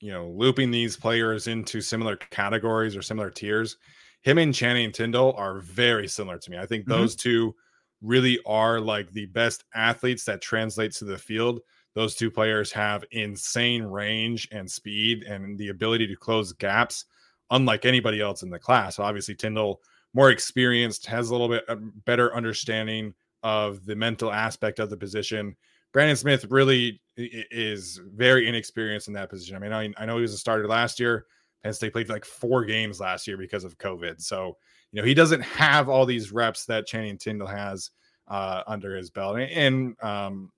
you know, looping these players into similar categories or similar tiers, him and Channing Tindall are very similar to me. I think mm-hmm. those two really are like the best athletes that translates to the field. Those two players have insane range and speed and the ability to close gaps, unlike anybody else in the class. So obviously, Tindall, more experienced, has a little bit a better understanding of the mental aspect of the position. Brandon Smith really is very inexperienced in that position. I mean, I, I know he was a starter last year. Penn State played like four games last year because of COVID. So, you know, he doesn't have all these reps that Channing Tindall has uh, under his belt. And, and um,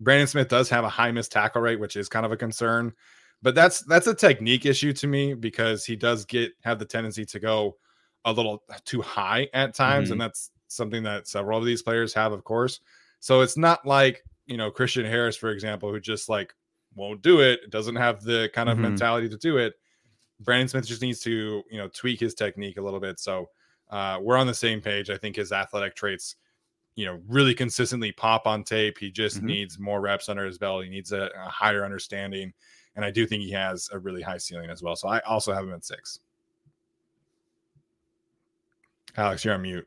Brandon Smith does have a high missed tackle rate, which is kind of a concern. But that's that's a technique issue to me, because he does get have the tendency to go a little too high at times. Mm-hmm. And that's something that several of these players have, of course. So it's not like, you know, Christian Harris, for example, who just like won't do it. It doesn't have the kind of mm-hmm. mentality to do it. Brandon Smith just needs to, you know, tweak his technique a little bit. So uh, we're on the same page. I think his athletic traits, you know, really consistently pop on tape. He just mm-hmm. needs more reps under his belt. He needs a, a higher understanding. And I do think he has a really high ceiling as well. So I also have him at six. Alex, you're on mute.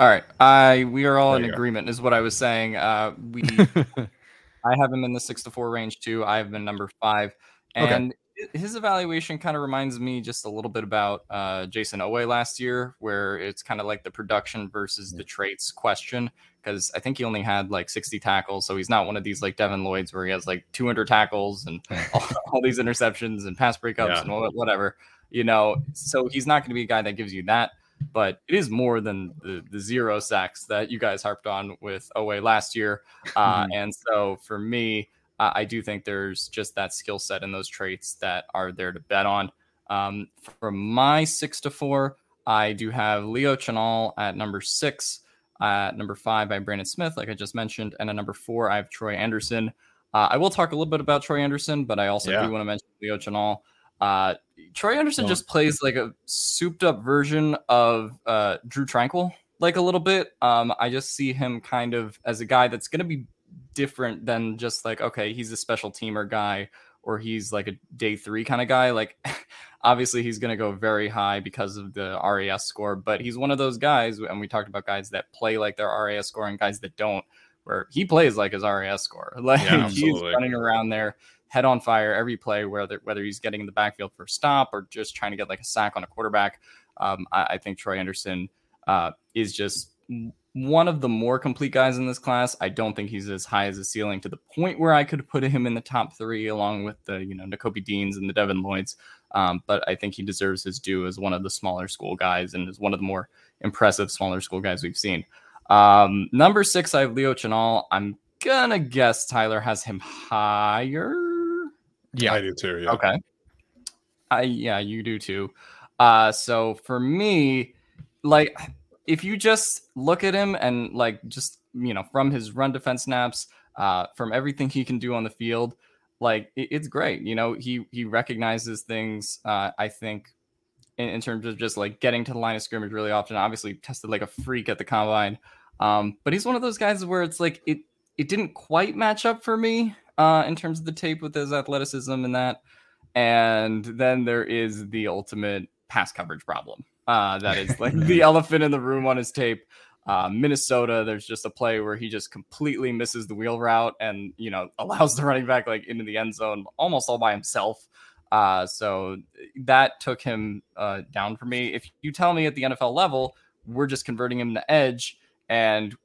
All right. I, we are all in agreement is what I was saying. Uh, we, I have him in the six to four range too. I have him in number five, and okay. his evaluation kind of reminds me just a little bit about uh, Jason Owe last year, where it's kind of like the production versus the traits question. Cause I think he only had like sixty tackles. So he's not one of these like Devin Lloyd's where he has like two hundred tackles and all, all these interceptions and pass breakups yeah. and whatever, you know? So he's not going to be a guy that gives you that. But it is more than the, the zero sacks that you guys harped on with Owe last year. Uh, mm-hmm. And so for me, uh, I do think there's just that skill set and those traits that are there to bet on. Um, from my six to four, I do have Leo Chenal at number six. Uh, at number five, I have Brandon Smith, like I just mentioned. And at number four, I have Troy Andersen. Uh, I will talk a little bit about Troy Andersen, but I also yeah. do want to mention Leo Chenal. Uh, Troy Andersen oh. just plays like a souped up version of uh, Drue Tranquill, like a little bit. Um, I just see him kind of as a guy that's going to be different than just like, okay, he's a special teamer guy, or he's like a day three kind of guy. Like, obviously he's going to go very high because of the R A S score, but he's one of those guys. And we talked about guys that play like their R A S score and guys that don't, where he plays like his R A S scorer. Like yeah, he's running around there, head on fire every play, whether whether he's getting in the backfield for a stop or just trying to get like a sack on a quarterback. Um, I, I think Troy Andersen uh, is just one of the more complete guys in this class. I don't think he's as high as a ceiling to the point where I could put him in the top three along with the, you know, Nakobe Deans and the Devin Lloyds. Um, but I think he deserves his due as one of the smaller school guys and is one of the more impressive smaller school guys we've seen. Um, number six, I have Leo Chenal. I'm going to guess Tyler has him higher. Yeah, I do too. Yeah. Okay. I, yeah, you do too. Uh, so for me, like, if you just look at him and like just, you know, from his run defense snaps, uh, from everything he can do on the field, like it, it's great. You know, he he recognizes things, uh, I think, in, in terms of just like getting to the line of scrimmage really often. Obviously tested like a freak at the combine. Um, but he's one of those guys where it's like it it didn't quite match up for me uh, in terms of the tape with his athleticism and that. And then there is the ultimate pass coverage problem. Uh, that is like the elephant in the room on his tape. Uh, Minnesota, there's just a play where he just completely misses the wheel route and, you know, allows the running back like into the end zone almost all by himself. Uh, so that took him uh, down for me. If you tell me at the N F L level, we're just converting him to edge and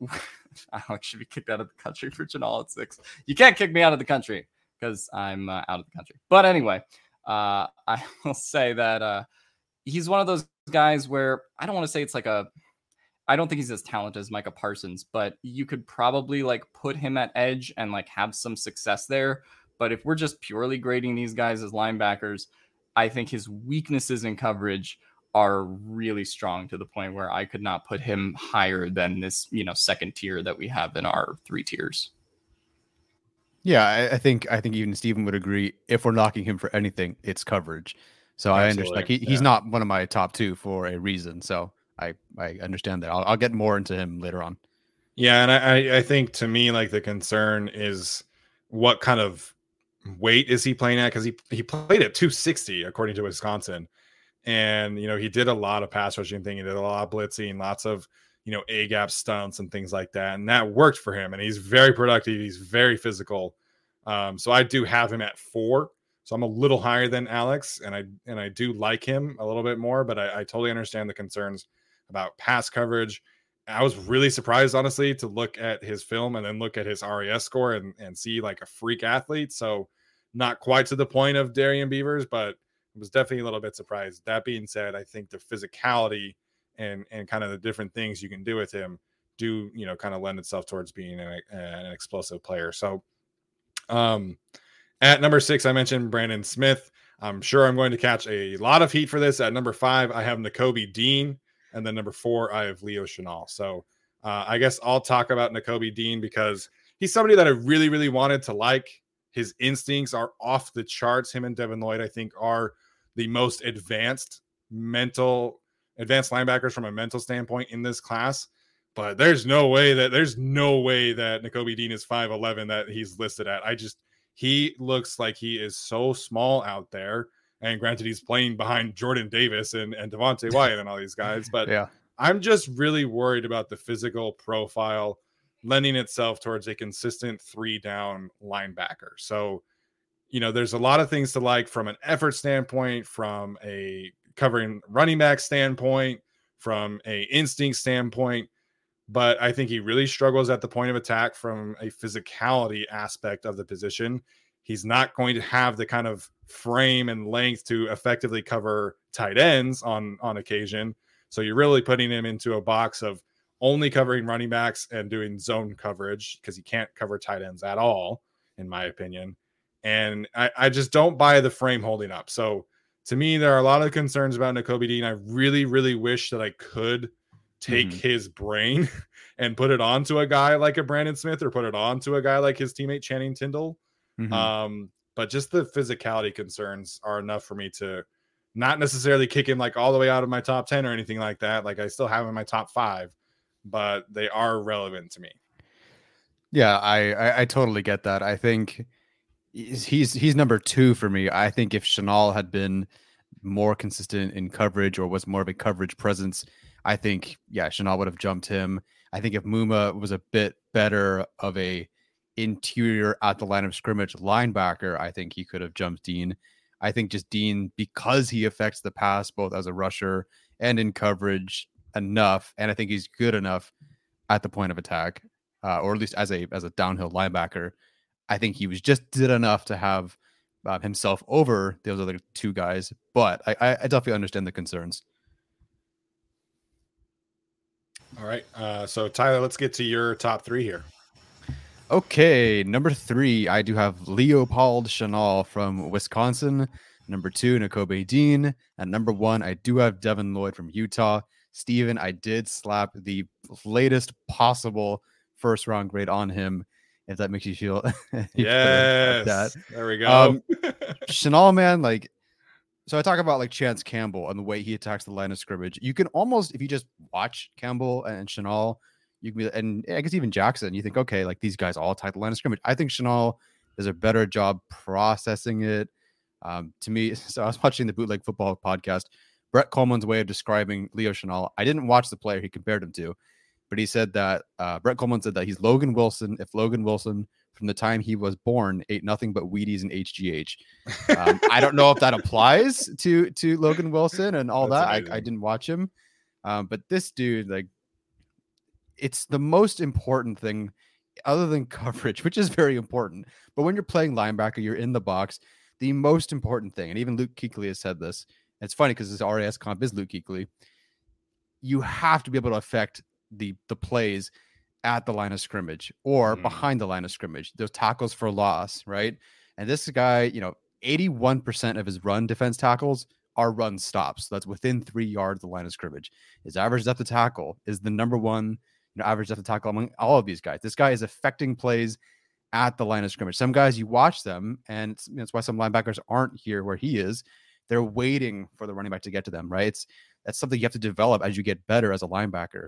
Alex should be kicked out of the country for Chenal at six. You can't kick me out of the country because I'm uh, out of the country. But anyway, uh, I will say that uh, he's one of those guys where I don't want to say it's like a, I don't think he's as talented as Micah Parsons, but you could probably like put him at edge and like have some success there. But if we're just purely grading these guys as linebackers, I think his weaknesses in coverage are really strong to the point where I could not put him higher than this, you know, second tier that we have in our three tiers. Yeah, I, I think I think even Steven would agree. If we're knocking him for anything, it's coverage. So absolutely. I understand. Like he, yeah. He's not one of my top two for a reason. So I, I understand that. I'll, I'll get more into him later on. Yeah, and I, I think to me, like the concern is what kind of weight is he playing at? Because he, he played at two sixty, according to Wisconsin. And, you know, he did a lot of pass rushing thing. He did a lot of blitzing, lots of, you know, A-gap stunts and things like that. And that worked for him. And he's very productive. He's very physical. Um, so I do have him at four. So I'm a little higher than Alex, and I and I do like him a little bit more, but I, I totally understand the concerns about pass coverage. I was really surprised, honestly, to look at his film and then look at his R A S score and, and see like a freak athlete. So not quite to the point of Darian Beavers, but I was definitely a little bit surprised. That being said, I think the physicality and and kind of the different things you can do with him do, you know, kind of lend itself towards being an, an explosive player. So, um. At number six, I mentioned Brandon Smith. I'm sure I'm going to catch a lot of heat for this. At number five, I have Nakobe Dean. And then number four, I have Leo Chenal. So uh, I guess I'll talk about Nakobe Dean because he's somebody that I really, really wanted to like. His instincts are off the charts. Him and Devin Lloyd, I think, are the most advanced mental, advanced linebackers from a mental standpoint in this class. But there's no way that, there's no way that Nakobe Dean is five eleven that he's listed at. I just... He looks like he is so small out there. And granted, he's playing behind Jordan Davis and, and Devontae Wyatt and all these guys. But yeah. I'm just really worried about the physical profile lending itself towards a consistent three-down linebacker. So, you know, there's a lot of things to like from an effort standpoint, from a covering running back standpoint, from a instinct standpoint. But I think he really struggles at the point of attack from a physicality aspect of the position. He's not going to have the kind of frame and length to effectively cover tight ends on, on occasion. So you're really putting him into a box of only covering running backs and doing zone coverage because he can't cover tight ends at all, in my opinion. And I, I just don't buy the frame holding up. So to me, there are a lot of concerns about Nakobe Dean. I really, really wish that I could take mm-hmm. his brain and put it onto a guy like a Brandon Smith or put it onto a guy like his teammate Channing Tindall. Mm-hmm. Um, but just the physicality concerns are enough for me to not necessarily kick him like all the way out of my top ten or anything like that. Like I still have him in my top five, but they are relevant to me. Yeah, I, I, I totally get that. I think he's, he's number two for me. I think if Chenal had been more consistent in coverage or was more of a coverage presence, I think, yeah, Chenal would have jumped him. I think if Muma was a bit better of a interior at the line of scrimmage linebacker, I think he could have jumped Dean. I think just Dean, because he affects the pass both as a rusher and in coverage enough, and I think he's good enough at the point of attack, uh, or at least as a as a downhill linebacker. I think he was just did enough to have uh, himself over those other two guys, but I, I, I definitely understand the concerns. All right, uh, so Tyler, let's get to your top three here. Okay, number three, I do have Leopold Chenal from Wisconsin. Number two, Nakobe Dean. And number one, I do have Devin Lloyd from Utah. Steven, I did slap the latest possible first round grade on him, if that makes you feel. Yes, that. There we go. Um, Chenal, man, like, so I talk about like Chance Campbell and the way he attacks the line of scrimmage. You can almost, if you just watch Campbell and Chenal, you can be, and I guess even Jackson, you think, okay, like these guys all attack the line of scrimmage. I think Chenal does a better job processing it. Um, to me, so I was watching the Bootleg Football podcast, Brett Coleman's way of describing Leo Chenal. I didn't watch the player he compared him to, but he said that uh, Brett Coleman said that he's Logan Wilson. If Logan Wilson, from the time he was born, ate nothing but Wheaties and H G H. Um, I don't know if that applies to, to Logan Wilson and all That's that. I, I didn't watch him. Um, but this dude, like, it's the most important thing other than coverage, which is very important. But when you're playing linebacker, you're in the box, the most important thing. And even Luke Kuechly has said this. It's funny because his R A S comp is Luke Kuechly. You have to be able to affect the, the plays at the line of scrimmage or mm. behind the line of scrimmage, those tackles for loss, right? And this guy, you know, eighty-one percent of his run defense tackles are run stops. That's within three yards of the line of scrimmage. His average depth of tackle is the number one, you know, average depth of tackle among all of these guys. This guy is affecting plays at the line of scrimmage. Some guys, you watch them, and it's, you know, it's why some linebackers aren't here where he is. They're waiting for the running back to get to them, right? It's, that's something you have to develop as you get better as a linebacker.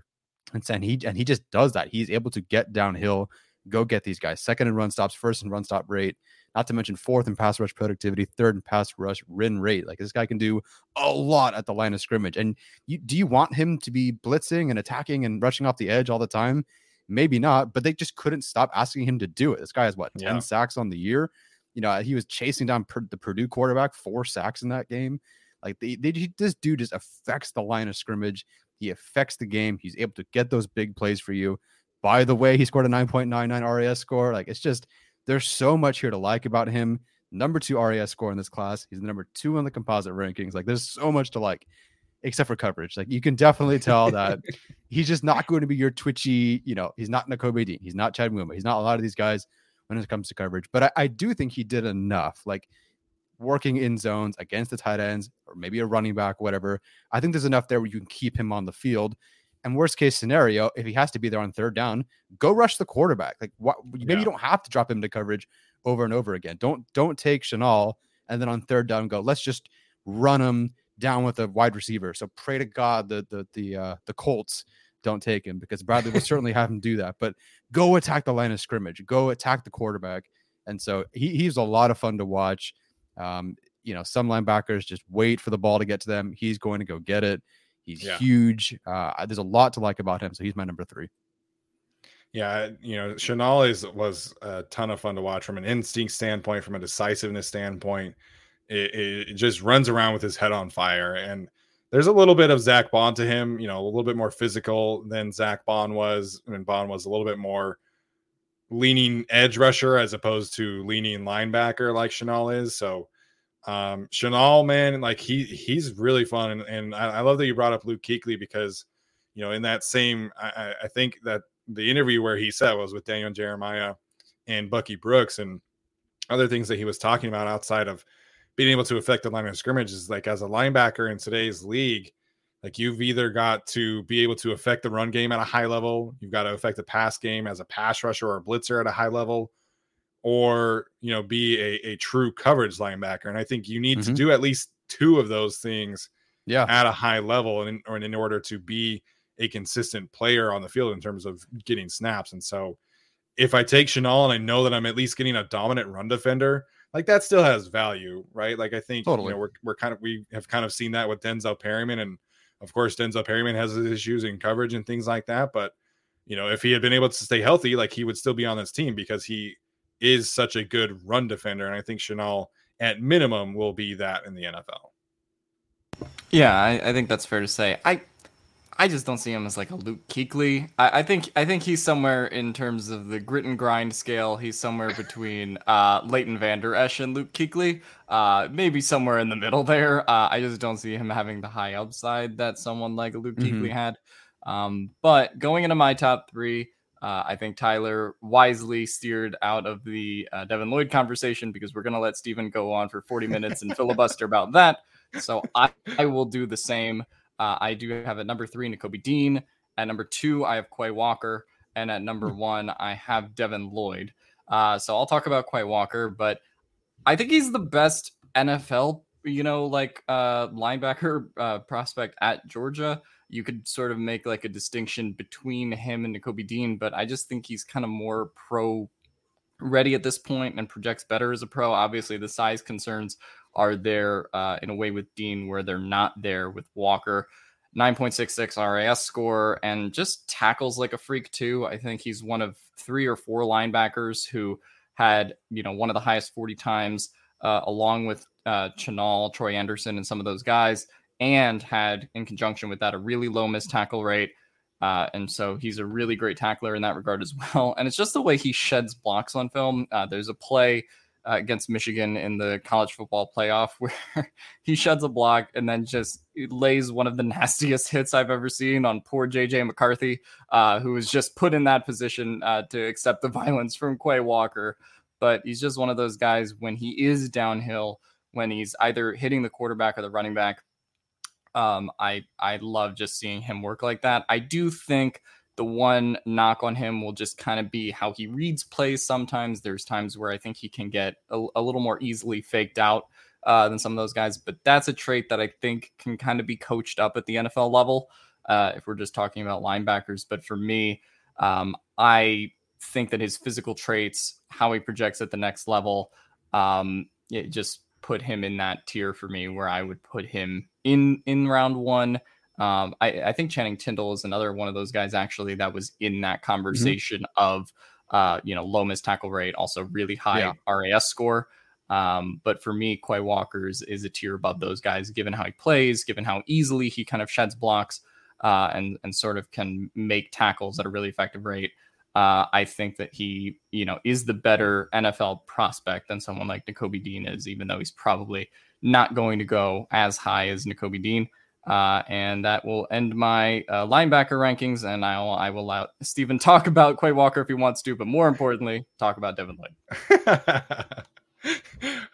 And, and he and he just does that. He's able to get downhill, go get these guys. Second and run stops, first and run stop rate, not to mention fourth and pass rush productivity, third and pass rush win rate. Like, this guy can do a lot at the line of scrimmage. And you, do you want him to be blitzing and attacking and rushing off the edge all the time? Maybe not, but they just couldn't stop asking him to do it. This guy has, what, ten yeah. sacks on the year? You know, he was chasing down per, the Purdue quarterback, four sacks in that game. Like, they, they, this dude just affects the line of scrimmage. He affects the game. He's able to get those big plays for you. By the way, he scored a nine point nine nine R A S score. Like, it's just, there's so much here to like about him. Number two R A S score in this class. He's the number two on the composite rankings. Like, there's so much to like, except for coverage. Like, you can definitely tell that he's just not going to be your twitchy, you know, he's not Nakobe Dean. He's not Chad Muma. He's not a lot of these guys when it comes to coverage. But I, I do think he did enough. Like, working in zones against the tight ends or maybe a running back, whatever. I think there's enough there where you can keep him on the field. And worst case scenario, if he has to be there on third down, go rush the quarterback. Like, what, maybe yeah. you don't have to drop him to coverage over and over again. Don't, don't take Chenal and then on third down go, let's just run him down with a wide receiver. So pray to God that the, the, uh, the Colts don't take him, because Bradley will certainly have him do that, but go attack the line of scrimmage, go attack the quarterback. And so he, he's a lot of fun to watch. Um, you know, some linebackers just wait for the ball to get to them. He's going to go get it. He's yeah. huge. Uh, there's a lot to like about him. So he's my number three. Yeah. You know, Chenal is, was a ton of fun to watch from an instinct standpoint, from a decisiveness standpoint. It, it, it just runs around with his head on fire. And there's a little bit of Zach Bond to him, you know, a little bit more physical than Zach Bond was. I mean, Bond was a little bit more leaning edge rusher as opposed to leaning linebacker like Chenal is. So um Chenal, man, like he he's really fun. And, and I, I love that you brought up Luke Kuechly, because, you know, in that same, I, I think that the interview where he said was with Daniel Jeremiah and Bucky Brooks, and other things that he was talking about outside of being able to affect the line of scrimmage is, like, as a linebacker in today's league, like, you've either got to be able to affect the run game at a high level, you've got to affect the pass game as a pass rusher or a blitzer at a high level, or, you know, be a, a true coverage linebacker. And I think you need mm-hmm. to do at least two of those things yeah. at a high level, and in, or in order to be a consistent player on the field in terms of getting snaps. And so if I take Chenal and I know that I'm at least getting a dominant run defender, like, that still has value, right? Like, I think totally. you know, we're we're kind of we have kind of seen that with Denzel Perryman, and of course, Denzel Perryman has his issues in coverage and things like that, but you know, if he had been able to stay healthy, like, he would still be on this team because he is such a good run defender. And I think Chenal at minimum will be that in the N F L. Yeah, I, I think that's fair to say. I, I just don't see him as like a Luke Kuechly. I, I think I think he's somewhere in terms of the grit and grind scale. He's somewhere between uh, Leighton Vander Esch and Luke Kuechly. Uh, maybe somewhere in the middle there. Uh, I just don't see him having the high upside that someone like Luke mm-hmm. Kuechly had. Um, but going into my top three, uh, I think Tyler wisely steered out of the uh, Devin Lloyd conversation because we're going to let Steven go on for forty minutes and filibuster about that. So I, I will do the same. Uh, I do have at number three, Nakobe Dean. At number two, I have Quay Walker. And at number one, I have Devin Lloyd. Uh, so I'll talk about Quay Walker, but I think he's the best N F L, you know, like uh, linebacker uh, prospect at Georgia. You could sort of make like a distinction between him and Nakobe Dean, but I just think he's kind of more pro ready at this point and projects better as a pro. Obviously, the size concerns are there uh, in a way with Dean where they're not there with Walker. nine point six six R A S score and just tackles like a freak too. I think he's one of three or four linebackers who had, you know, one of the highest forty times uh, along with uh, Chenal, Troy Andersen, and some of those guys, and had in conjunction with that a really low missed tackle rate. Uh, and so he's a really great tackler in that regard as well. And it's just the way he sheds blocks on film. Uh, there's a play Uh, against Michigan in the college football playoff where he sheds a block and then just lays one of the nastiest hits I've ever seen on poor J J McCarthy, uh, who was just put in that position uh, to accept the violence from Quay Walker. But he's just one of those guys when he is downhill, when he's either hitting the quarterback or the running back. Um, I, I love just seeing him work like that. I do think the one knock on him will just kind of be how he reads plays. Sometimes there's times where I think he can get a, a little more easily faked out uh, than some of those guys, but that's a trait that I think can kind of be coached up at the N F L level uh, if we're just talking about linebackers. But for me, um, I think that his physical traits, how he projects at the next level, um, it just put him in that tier for me where I would put him in, in round one. Um, I, I think Channing Tindall is another one of those guys actually that was in that conversation mm-hmm. of, uh, you know, low missed tackle rate, also really high yeah. R A S score. Um, but for me, Quay Walker is, is a tier above those guys, given how he plays, given how easily he kind of sheds blocks uh, and, and sort of can make tackles at a really effective rate. Uh, I think that he, you know, is the better N F L prospect than someone like Nakobe Dean is, even though he's probably not going to go as high as Nakobe Dean. Uh, and that will end my uh, linebacker rankings, and I'll, I will let Steven talk about Quay Walker if he wants to, but more importantly, talk about Devin Lloyd.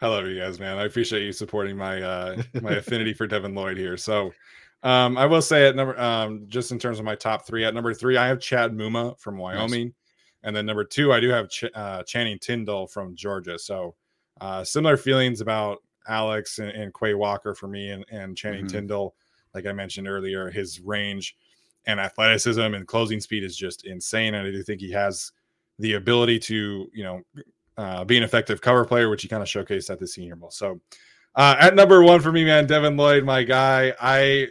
I love you guys, man. I appreciate you supporting my uh, my affinity for Devin Lloyd here. So um, I will say at number, um, just in terms of my top three, at number three, I have Chad Muma from Wyoming. Nice. And then number two, I do have Ch- uh, Channing Tindall from Georgia. So uh, similar feelings about Alex and, and Quay Walker for me and, and Channing mm-hmm. Tindall. Like I mentioned earlier, his range and athleticism and closing speed is just insane. And I do think he has the ability to, you know, uh, be an effective cover player, which he kind of showcased at the Senior Bowl. So uh, at number one for me, man, Devin Lloyd, my guy. I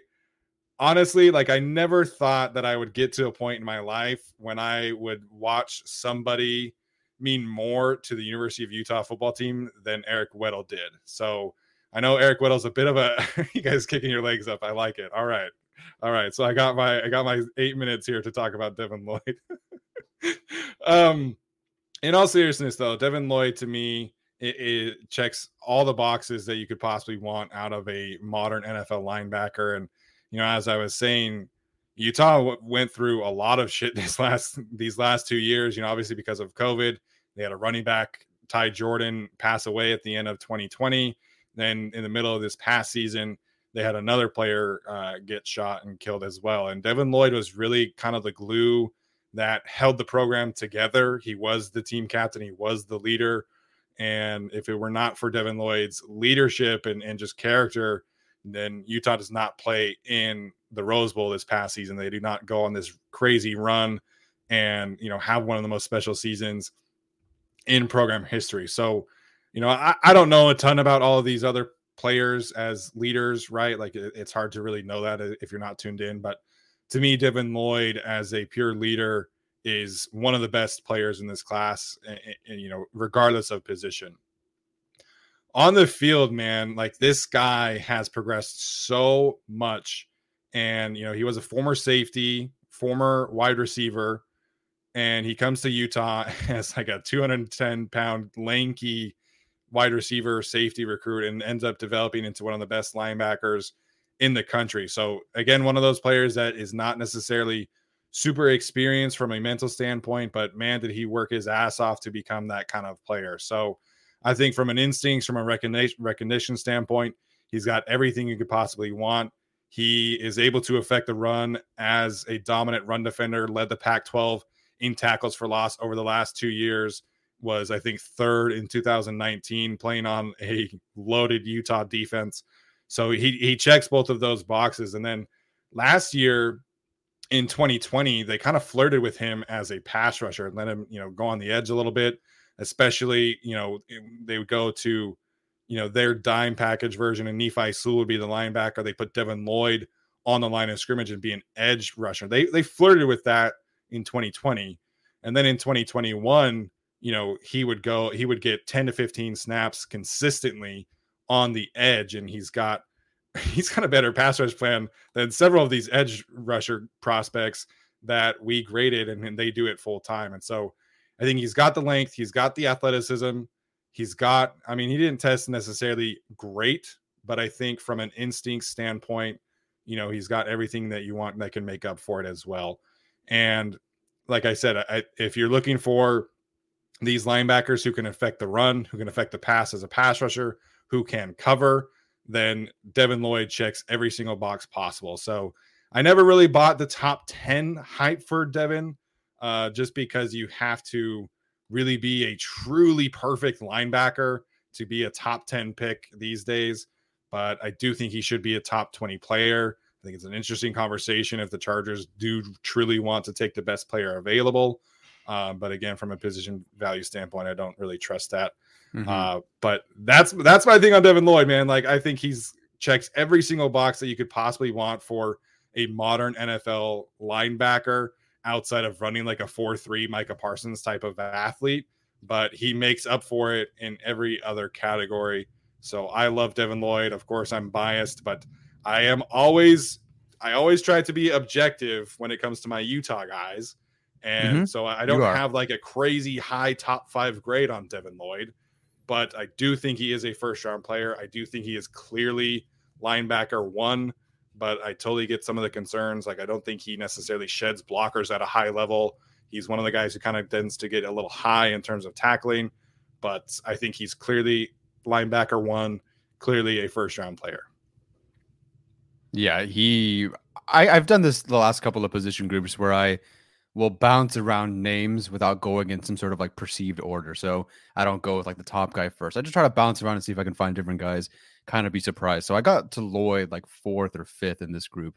honestly, like, I never thought that I would get to a point in my life when I would watch somebody mean more to the University of Utah football team than Eric Weddle did. So I know Eric Weddle's a bit of a, you guys kicking your legs up. I like it. All right. All right. So I got my, I got my eight minutes here to talk about Devin Lloyd. um, in all seriousness though, Devin Lloyd to me, it, it checks all the boxes that you could possibly want out of a modern N F L linebacker. And, you know, as I was saying, Utah w- went through a lot of shit this last, these last two years, you know, obviously because of COVID, they had a running back, Ty Jordan, pass away at the end of twenty twenty. Then in the middle of this past season, they had another player uh, get shot and killed as well. And Devin Lloyd was really kind of the glue that held the program together. He was the team captain. He was the leader. And if it were not for Devin Lloyd's leadership and, and just character, then Utah does not play in the Rose Bowl this past season. They do not go on this crazy run and, you know, have one of the most special seasons in program history. So, you know, I, I don't know a ton about all of these other players as leaders, right? Like, it, it's hard to really know that if you're not tuned in. But to me, Devin Lloyd as a pure leader is one of the best players in this class, and, and, you know, regardless of position. On the field, man, like, this guy has progressed so much. And, you know, he was a former safety, former wide receiver, and he comes to Utah as like a two hundred ten pound lanky wide receiver safety recruit and ends up developing into one of the best linebackers in the country. So again, one of those players that is not necessarily super experienced from a mental standpoint, but man, did he work his ass off to become that kind of player. So I think from an instincts, from a recognition recognition standpoint, he's got everything you could possibly want. He is able to affect the run as a dominant run defender, led the Pac twelve in tackles for loss over the last two years, was, I think, third in two thousand nineteen, playing on a loaded Utah defense. So he he checks both of those boxes. And then last year in twenty twenty, they kind of flirted with him as a pass rusher and let him, you know, go on the edge a little bit, especially, you know, they would go to, you know, their dime package version, and Nephi Sewell would be the linebacker. They put Devin Lloyd on the line of scrimmage and be an edge rusher. They they flirted with that in twenty twenty. And then in twenty twenty-one, you know, he would go, he would get ten to fifteen snaps consistently on the edge. And he's got, he's got a better pass rush plan than several of these edge rusher prospects that we graded, and, and they do it full time. And so I think he's got the length, he's got the athleticism, he's got, I mean, he didn't test necessarily great, but I think from an instinct standpoint, you know, he's got everything that you want that can make up for it as well. And like I said, I, if you're looking for these linebackers who can affect the run, who can affect the pass as a pass rusher, who can cover, then Devin Lloyd checks every single box possible. So I never really bought the top ten hype for Devin, uh, just because you have to really be a truly perfect linebacker to be a top ten pick these days. But I do think he should be a top twenty player. I think it's an interesting conversation if the Chargers do truly want to take the best player available. Uh, but again, from a position value standpoint, I don't really trust that. Mm-hmm. Uh, but that's that's my thing on Devin Lloyd, man. Like, I think he's checks every single box that you could possibly want for a modern N F L linebacker outside of running like a four three Micah Parsons type of athlete. But he makes up for it in every other category. So I love Devin Lloyd. Of course, I'm biased, but I am always, I always try to be objective when it comes to my Utah guys. And mm-hmm. so I don't have like a crazy high top five grade on Devin Lloyd, but I do think he is a first round player. I do think he is clearly linebacker one, but I totally get some of the concerns. Like, I don't think he necessarily sheds blockers at a high level. He's one of the guys who kind of tends to get a little high in terms of tackling, but I think he's clearly linebacker one, clearly a first round player. Yeah, he. I, I've done this the last couple of position groups where I will bounce around names without going in some sort of like perceived order. So I don't go with like the top guy first. I just try to bounce around and see if I can find different guys, kind of be surprised. So I got to Lloyd like fourth or fifth in this group,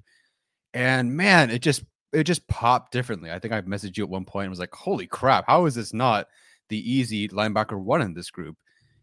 and man, it just it just popped differently. I think I messaged you at one point and was like, "Holy crap! How is this not the easy linebacker one in this group?"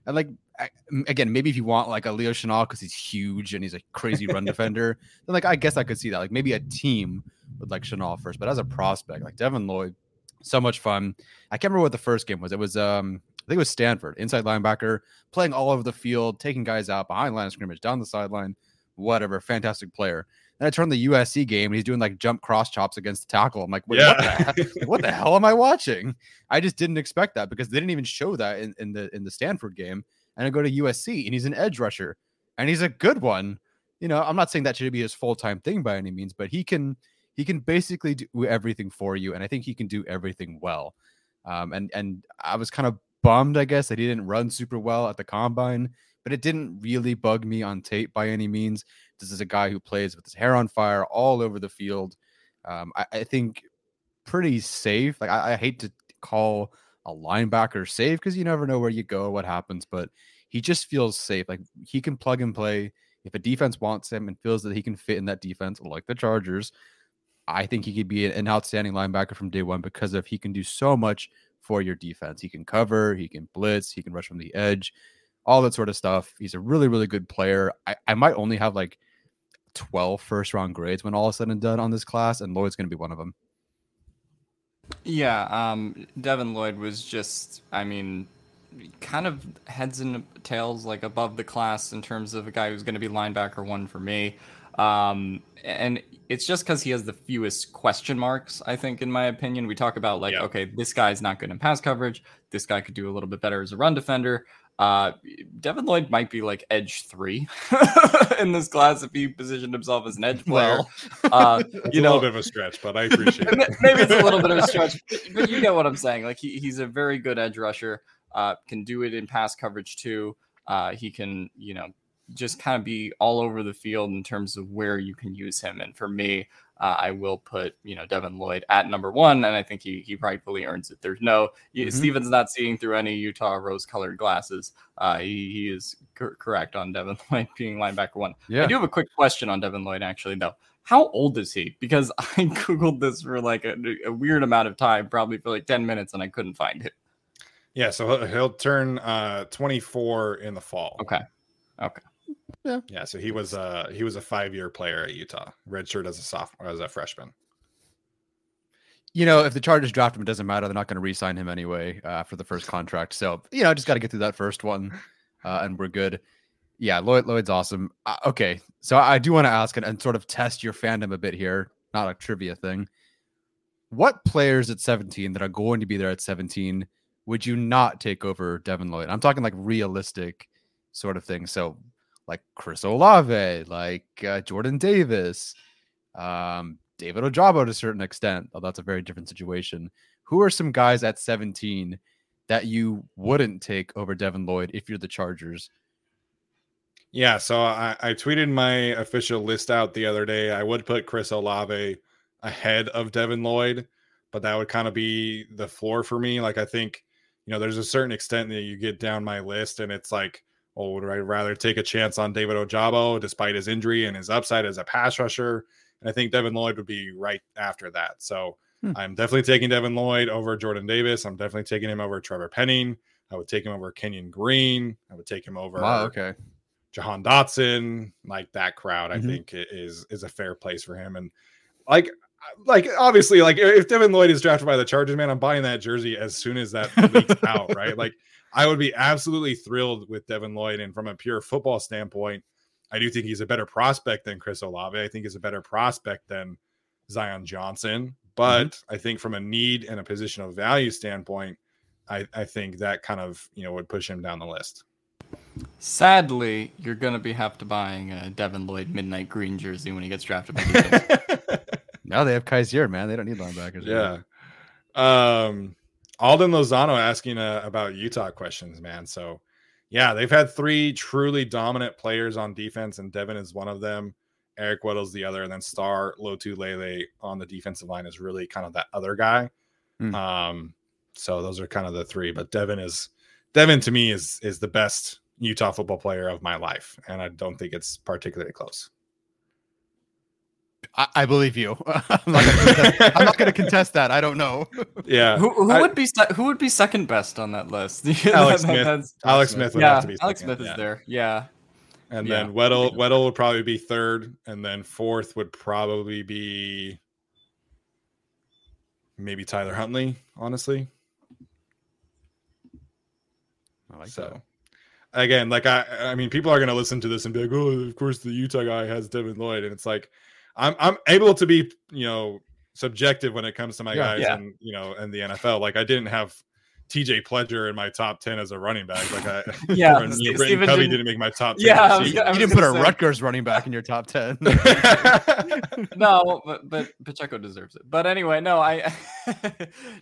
And like, I, again, maybe if you want like a Leo Chenal because he's huge and he's a crazy run defender, then like I guess I could see that. Like maybe a team with like Chenal first, but as a prospect, like Devin Lloyd, so much fun. I can't remember what the first game was. It was um I think it was Stanford, inside linebacker, playing all over the field, taking guys out behind line of scrimmage, down the sideline, whatever. Fantastic player. Then I turned the U S C game and he's doing like jump cross chops against the tackle. I'm like, wait, yeah. what, the like, what the hell am I watching? I just didn't expect that because they didn't even show that in, in the in the Stanford game. And I go to U S C and he's an edge rusher and he's a good one. You know, I'm not saying that should be his full-time thing by any means, but he can he can basically do everything for you. And I think he can do everything well. Um, and and I was kind of bummed, I guess, that he didn't run super well at the combine, but it didn't really bug me on tape by any means. This is a guy who plays with his hair on fire all over the field. Um, I, I think pretty safe. Like I, I hate to call a linebacker safe because you never know where you go or what happens, but he just feels safe. Like he can plug and play. If a defense wants him and feels that he can fit in that defense, like the Chargers, I think he could be an outstanding linebacker from day one because of he can do so much for your defense. He can cover, he can blitz, he can rush from the edge, all that sort of stuff. He's a really, really good player. I, I might only have like twelve first round grades when all is said and done on this class, and Lloyd's going to be one of them. Yeah, um, Devin Lloyd was just, I mean, kind of heads and tails, like above the class in terms of a guy who's going to be linebacker one for me. Um, and it's just because he has the fewest question marks, I think, in my opinion. We talk about like, yeah. okay, this guy's not good in pass coverage. This guy could do a little bit better as a run defender. Uh, Devin Lloyd might be like edge three in this class if he positioned himself as an edge player. Well, uh, you know, a little bit of a stretch, but I appreciate it. Maybe it's a little bit of a stretch, but you know what I'm saying. Like he, he's a very good edge rusher, uh, can do it in pass coverage too. Uh, he can, you know, just kind of be all over the field in terms of where you can use him. And for me, uh, I will put, you know, Devin Lloyd at number one, and I think he he rightfully earns it. There's no, mm-hmm. Steven's not seeing through any Utah rose-colored glasses. Uh, he, he is cor- correct on Devin Lloyd being linebacker one. Yeah. I do have a quick question on Devin Lloyd, actually, though. How old is he? Because I Googled this for like a, a weird amount of time, probably for like ten minutes, and I couldn't find it. Yeah, so he'll, he'll turn uh, twenty-four in the fall. Okay. Okay. Yeah. Yeah. So he was a he was a five year player at Utah, redshirt as a sophomore, as a freshman. You know, if the Chargers draft him, it doesn't matter. They're not going to re-sign him anyway uh, for the first contract. So you know, just got to get through that first one, uh, and we're good. Yeah, Lloyd Lloyd's awesome. Uh, okay, so I do want to ask and, and sort of test your fandom a bit here. Not a trivia thing. What players at seventeen that are going to be there at seventeen would you not take over Devin Lloyd? I'm talking like realistic sort of thing. So. Like Chris Olave, like uh, Jordan Davis, um, David Ojabo to a certain extent, although that's a very different situation. Who are some guys at seventeen that you wouldn't take over Devin Lloyd if you're the Chargers? Yeah, so I, I tweeted my official list out the other day. I would put Chris Olave ahead of Devin Lloyd, but that would kind of be the floor for me. Like I think, you know, there's a certain extent that you get down my list and it's like, oh, would I rather take a chance on David Ojabo despite his injury and his upside as a pass rusher? And I think Devin Lloyd would be right after that. So hmm. I'm definitely taking Devin Lloyd over Jordan Davis. I'm definitely taking him over Trevor Penning. I would take him over Kenyon Green. I would take him over wow, okay. Jahan Dotson. Like that crowd, mm-hmm. I think is is a fair place for him. And like like obviously, like if Devin Lloyd is drafted by the Chargers, man, I'm buying that jersey as soon as that leaks out, right? Like I would be absolutely thrilled with Devin Lloyd. And from a pure football standpoint, I do think he's a better prospect than Chris Olave. I think he's a better prospect than Zion Johnson. But mm-hmm. I think from a need and a position of value standpoint, I, I think that kind of, you know, would push him down the list. Sadly, you're going to be have to buying a Devin Lloyd midnight green jersey when he gets drafted. By the now they have Kyzir, man. They don't need linebackers. Yeah. Right? Um, Alden Lozano asking uh, about Utah questions, man. So, yeah, they've had three truly dominant players on defense, and Devin is one of them. Eric Weddle's the other, and then Star Lotulele on the defensive line is really kind of that other guy. Mm. Um, so those are kind of the three. But Devin is Devin to me is is the best Utah football player of my life, and I don't think it's particularly close. I, I believe you. I'm not going to contest that. I don't know. Yeah. Who, who I, would be who would be second best on that list? Alex that, Smith. That, Alex Smith. Smith would yeah, have to be Alex second. Smith is yeah. there. Yeah. And yeah. then Weddle Weddle would probably be third, and then fourth would probably be maybe Tyler Huntley. Honestly, I like so. That. Again, like I, I mean, people are going to listen to this and be like, "Oh, of course the Utah guy has Devin Lloyd," and it's like. I'm I'm able to be, you know, subjective when it comes to my yeah, guys yeah. and, you know, and the N F L. Like I didn't have T J Pledger in my top ten as a running back. Like I yeah, Steve, Steve Britton Covey didn't, didn't make my top ten. Yeah, was, yeah you didn't put a say. Rutgers running back in your top ten. No, but, but Pacheco deserves it. But anyway, no, I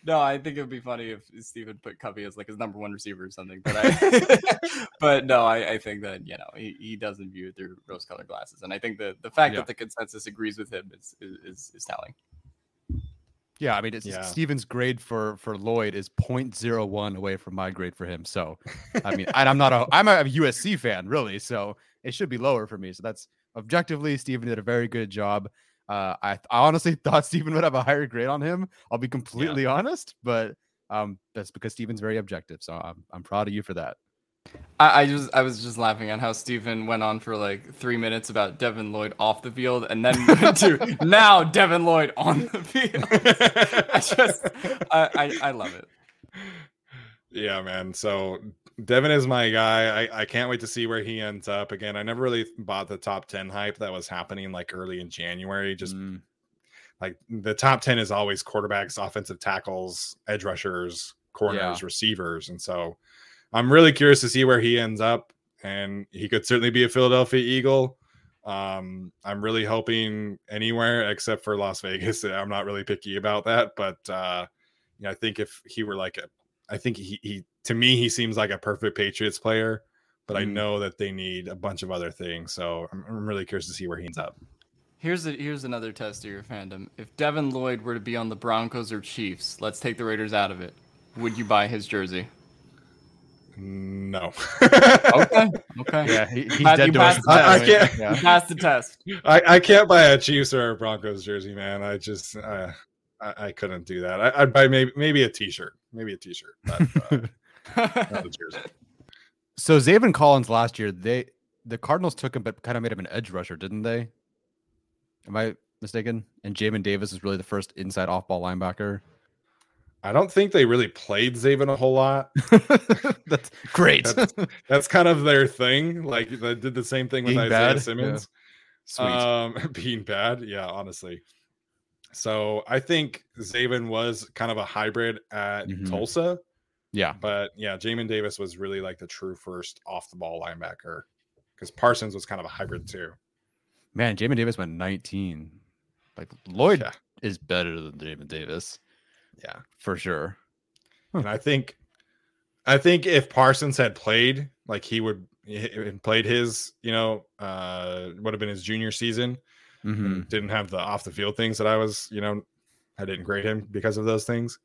no, I think it would be funny if Steven put Covey as like his number one receiver or something. But I but no, I, I think that, you know, he, he doesn't view it through rose colored glasses. And I think that the fact yeah. that the consensus agrees with him is is, is, is telling. Yeah, I mean, it's yeah. Steven's grade for, for Lloyd is zero point zero one away from my grade for him. So, I mean, and I'm not a I'm a U S C fan, really. So it should be lower for me. So that's objectively, Steven did a very good job. Uh, I, I honestly thought Steven would have a higher grade on him. I'll be completely yeah. honest, but um, that's because Steven's very objective. So I'm I'm proud of you for that. I, I just I was just laughing at how Stephen went on for like three minutes about Devin Lloyd off the field and then to now Devin Lloyd on the field. I just I, I I love it. Yeah, man. So Devin is my guy. I, I can't wait to see where he ends up. Again, I never really bought the top ten hype that was happening like early in January. Just mm. like the top ten is always quarterbacks, offensive tackles, edge rushers, corners, yeah. receivers, and so. I'm really curious to see where he ends up, and he could certainly be a Philadelphia Eagle. Um, I'm really hoping anywhere except for Las Vegas. I'm not really picky about that, but uh, you know, I think if he were like, a, I think he, he, to me, he seems like a perfect Patriots player, but mm. I know that they need a bunch of other things. So I'm, I'm really curious to see where he ends up. Here's a, here's another test of your fandom. If Devin Lloyd were to be on the Broncos or Chiefs, let's take the Raiders out of it. Would you buy his jersey? No. okay. Okay. Yeah, he, he's I, dead to us. I, I can't. Yeah. He passed the test. I, I can't buy a Chiefs or a Broncos jersey, man. I just uh, I, I couldn't do that. I, I'd buy maybe maybe a T-shirt, maybe a T-shirt, but uh, not a jersey. So Zaven Collins last year, they the Cardinals took him, but kind of made him an edge rusher, didn't they? Am I mistaken? And Jamin Davis is really the first inside off-ball linebacker. I don't think they really played Zaven a whole lot. That's great. That's, that's kind of their thing. Like they did the same thing with being Isaiah bad. Simmons. Yeah. Sweet. Um, being bad. Yeah, honestly. So I think Zaven was kind of a hybrid at mm-hmm. Tulsa. Yeah. But yeah, Jamin Davis was really like the true first off the ball linebacker because Parsons was kind of a hybrid too. Man, Jamin Davis went nineteen. Like Lloyd yeah. is better than Jamin Davis. Yeah, for sure. And I think, I think if Parsons had played, like he would played his, you know, uh, would have been his junior season. Mm-hmm. Didn't have the off the field things that I was, you know, I didn't grade him because of those things.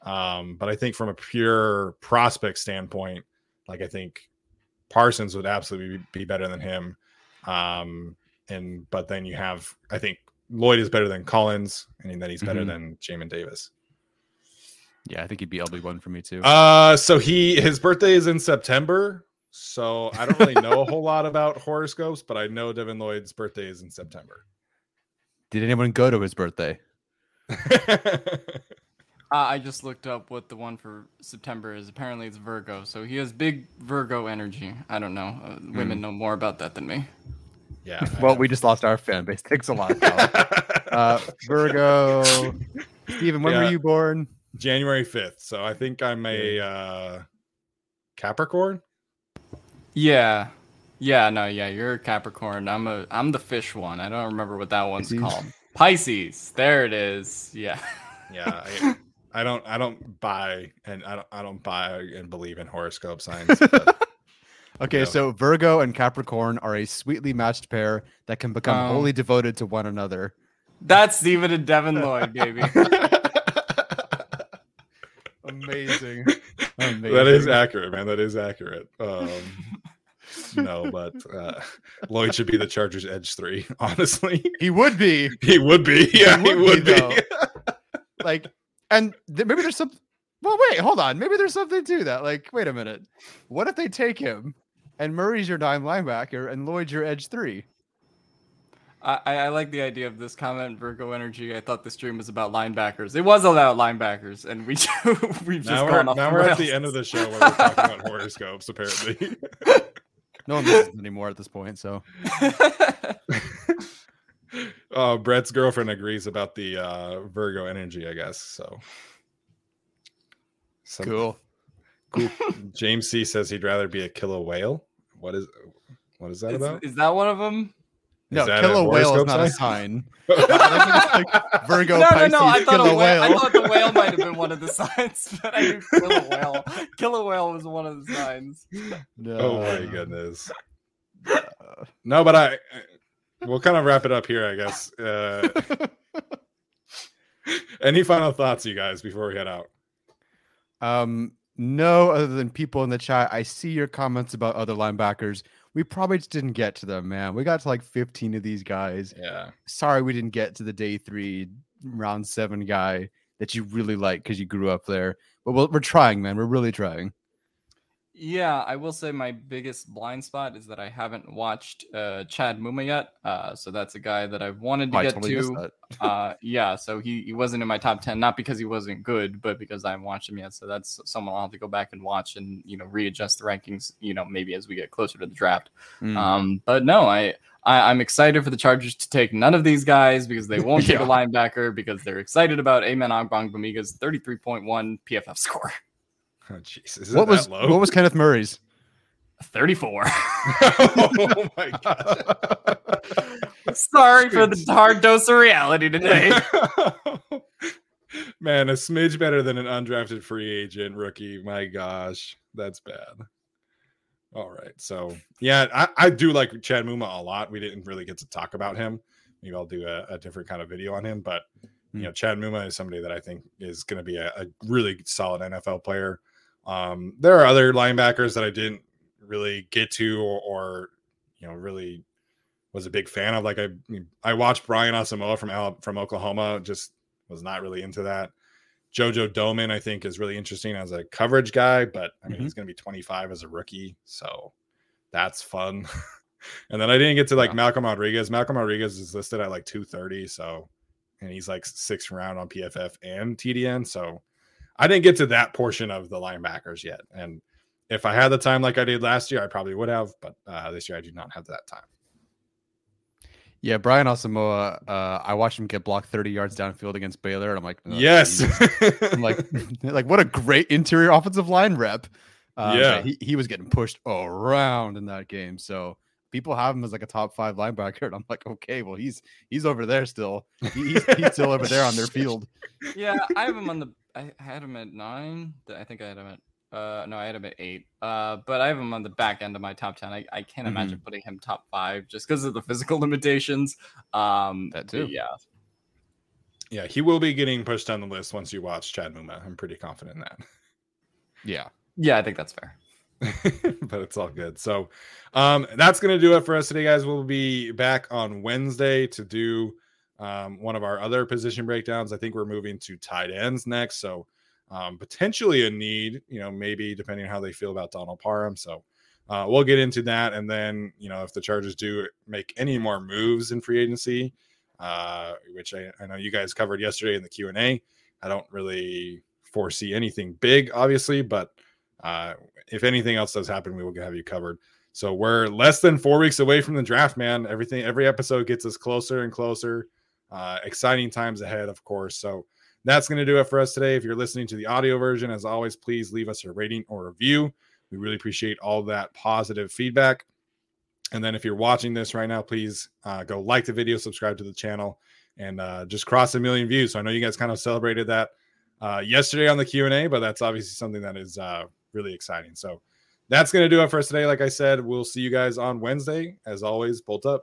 Um, but I think from a pure prospect standpoint, like I think Parsons would absolutely be better than him. Um, and but then you have, I think Lloyd is better than Collins, and then he's mm-hmm. better than Jamin Davis. Yeah, I think he'd be L B one for me too. Uh, so he his birthday is in September, so I don't really know a whole lot about horoscopes, but I know Devin Lloyd's birthday is in September. Did anyone go to his birthday? uh, I just looked up what the one for September is. Apparently, it's Virgo, so he has big Virgo energy. I don't know. Uh, mm. Women know more about that than me. Yeah. Well, we just lost our fan base. Thanks a lot, uh, Virgo. Steven, when yeah. were you born? January fifth, so I think I'm a uh, Capricorn. Yeah, yeah, no, yeah, you're a Capricorn. I'm a, I'm the fish one. I don't remember what that one's Pisces. called. Pisces. There it is. Yeah. Yeah. I, I don't, I don't buy, and I don't, I don't buy and believe in horoscope signs. But, okay, you know. So Virgo and Capricorn are a sweetly matched pair that can become um, wholly devoted to one another. That's Stephen and Devin Lloyd, baby. Amazing. Amazing. That is accurate, man. That is accurate. Um, no, but uh, Lloyd should be the Chargers' edge three, honestly. He would be. He would be. Yeah, he would, he would be. be. Like, and th- maybe there's some. Well, wait, hold on. Maybe there's something to that. Like, wait a minute. What if they take him and Murray's your dime linebacker and Lloyd's your edge three? I, I like the idea of this comment, Virgo Energy. I thought the stream was about linebackers. It was about linebackers, and we we've just now gone off. Now the we're rails. At the end of the show where we're talking about horoscopes, apparently. No one listens anymore at this point, so. uh, Brett's girlfriend agrees about the uh, Virgo Energy, I guess. So. Some, cool. Cool. James C says he'd rather be a killer whale. What is what is that it's, about? Is that one of them? No, kill a whale is not a sign. Like Virgo, no, Pisces, no, no. I thought a whale. whale. I thought the whale might have been one of the signs, but I knew kill a whale. Kill a whale was one of the signs. No. Oh my goodness. No, but I, I. We'll kind of wrap it up here, I guess. Uh, any final thoughts, you guys, before we head out? Um, no, other than people in the chat, I see your comments about other linebackers. We probably just didn't get to them, man. We got to like fifteen of these guys. Yeah. Sorry we didn't get to the day three, round seven guy that you really like because you grew up there. But we'll, we're trying, man. We're really trying. Yeah, I will say my biggest blind spot is that I haven't watched uh, Chad Muma yet. Uh, so that's a guy that I've wanted to I get totally to. uh, yeah, so he, he wasn't in my top ten, not because he wasn't good, but because I haven't watched him yet. So that's someone I'll have to go back and watch and, you know, readjust the rankings, you know, maybe as we get closer to the draft. Mm. Um, but no, I... I, I'm excited for the Chargers to take none of these guys because they won't take yeah. a linebacker because they're excited about Amen Ogbongbemiga's thirty-three point one P F F score. Oh, Jesus. What was, low? what was Kenneth Murray's? thirty-four. Oh, my God. Sorry for the hard dose of reality today. Man, a smidge better than an undrafted free agent rookie. My gosh, that's bad. All right. So, yeah, I, I do like Chad Muma a lot. We didn't really get to talk about him. Maybe I'll do a, a different kind of video on him. But, you know, Chad Muma is somebody that I think is going to be a, a really solid N F L player. Um, there are other linebackers that I didn't really get to or, or you know, really was a big fan of. Like, I I watched Brian Asamoah from, Al, from Oklahoma. Just was not really into that. JoJo Domann, I think, is really interesting as a coverage guy, but I mean, mm-hmm. he's going to be twenty-five as a rookie, so that's fun. And then I didn't get to like yeah. Malcolm Rodriguez. Malcolm Rodriguez is listed at like two thirty, so and he's like sixth round on P F F and T D N. So I didn't get to that portion of the linebackers yet. And if I had the time like I did last year, I probably would have, but uh, this year I do not have that time. Yeah, Brian Asamoah, uh, I watched him get blocked thirty yards downfield against Baylor, and I'm like, no, yes, I'm like, like what a great interior offensive line rep. Um, yeah, so he, he was getting pushed around in that game, so people have him as like a top five linebacker, and I'm like, okay, well he's he's over there still, he, he's, he's still over there on their field. Yeah, I have him on the, I had him at nine. I think I had him at. Uh, no, I had him at eight, uh, but I have him on the back end of my top ten. I, I can't mm-hmm. imagine putting him top five just because of the physical limitations. Um, that too. Yeah. Yeah, he will be getting pushed down the list once you watch Chad Muma. I'm pretty confident in that. Yeah. Yeah, I think that's fair. But it's all good. So um, that's going to do it for us today, guys. We'll be back on Wednesday to do um, one of our other position breakdowns. I think we're moving to tight ends next, so Um, potentially a need, you know, maybe depending on how they feel about Donald Parham. So uh, we'll get into that. And then, you know, if the Chargers do make any more moves in free agency, uh, which I, I know you guys covered yesterday in the Q and A, I don't really foresee anything big, obviously, but uh, if anything else does happen, we will have you covered. So we're less than four weeks away from the draft, man. Everything, every episode gets us closer and closer. Uh, exciting times ahead, of course. So that's going to do it for us today. If you're listening to the audio version, as always, please leave us a rating or review. We really appreciate all that positive feedback. And then if you're watching this right now, please uh, go like the video, subscribe to the channel, and uh, just cross a million views. So I know you guys kind of celebrated that uh, yesterday on the Q and A, but that's obviously something that is uh, really exciting. So that's going to do it for us today. Like I said, we'll see you guys on Wednesday. As always, bolt up.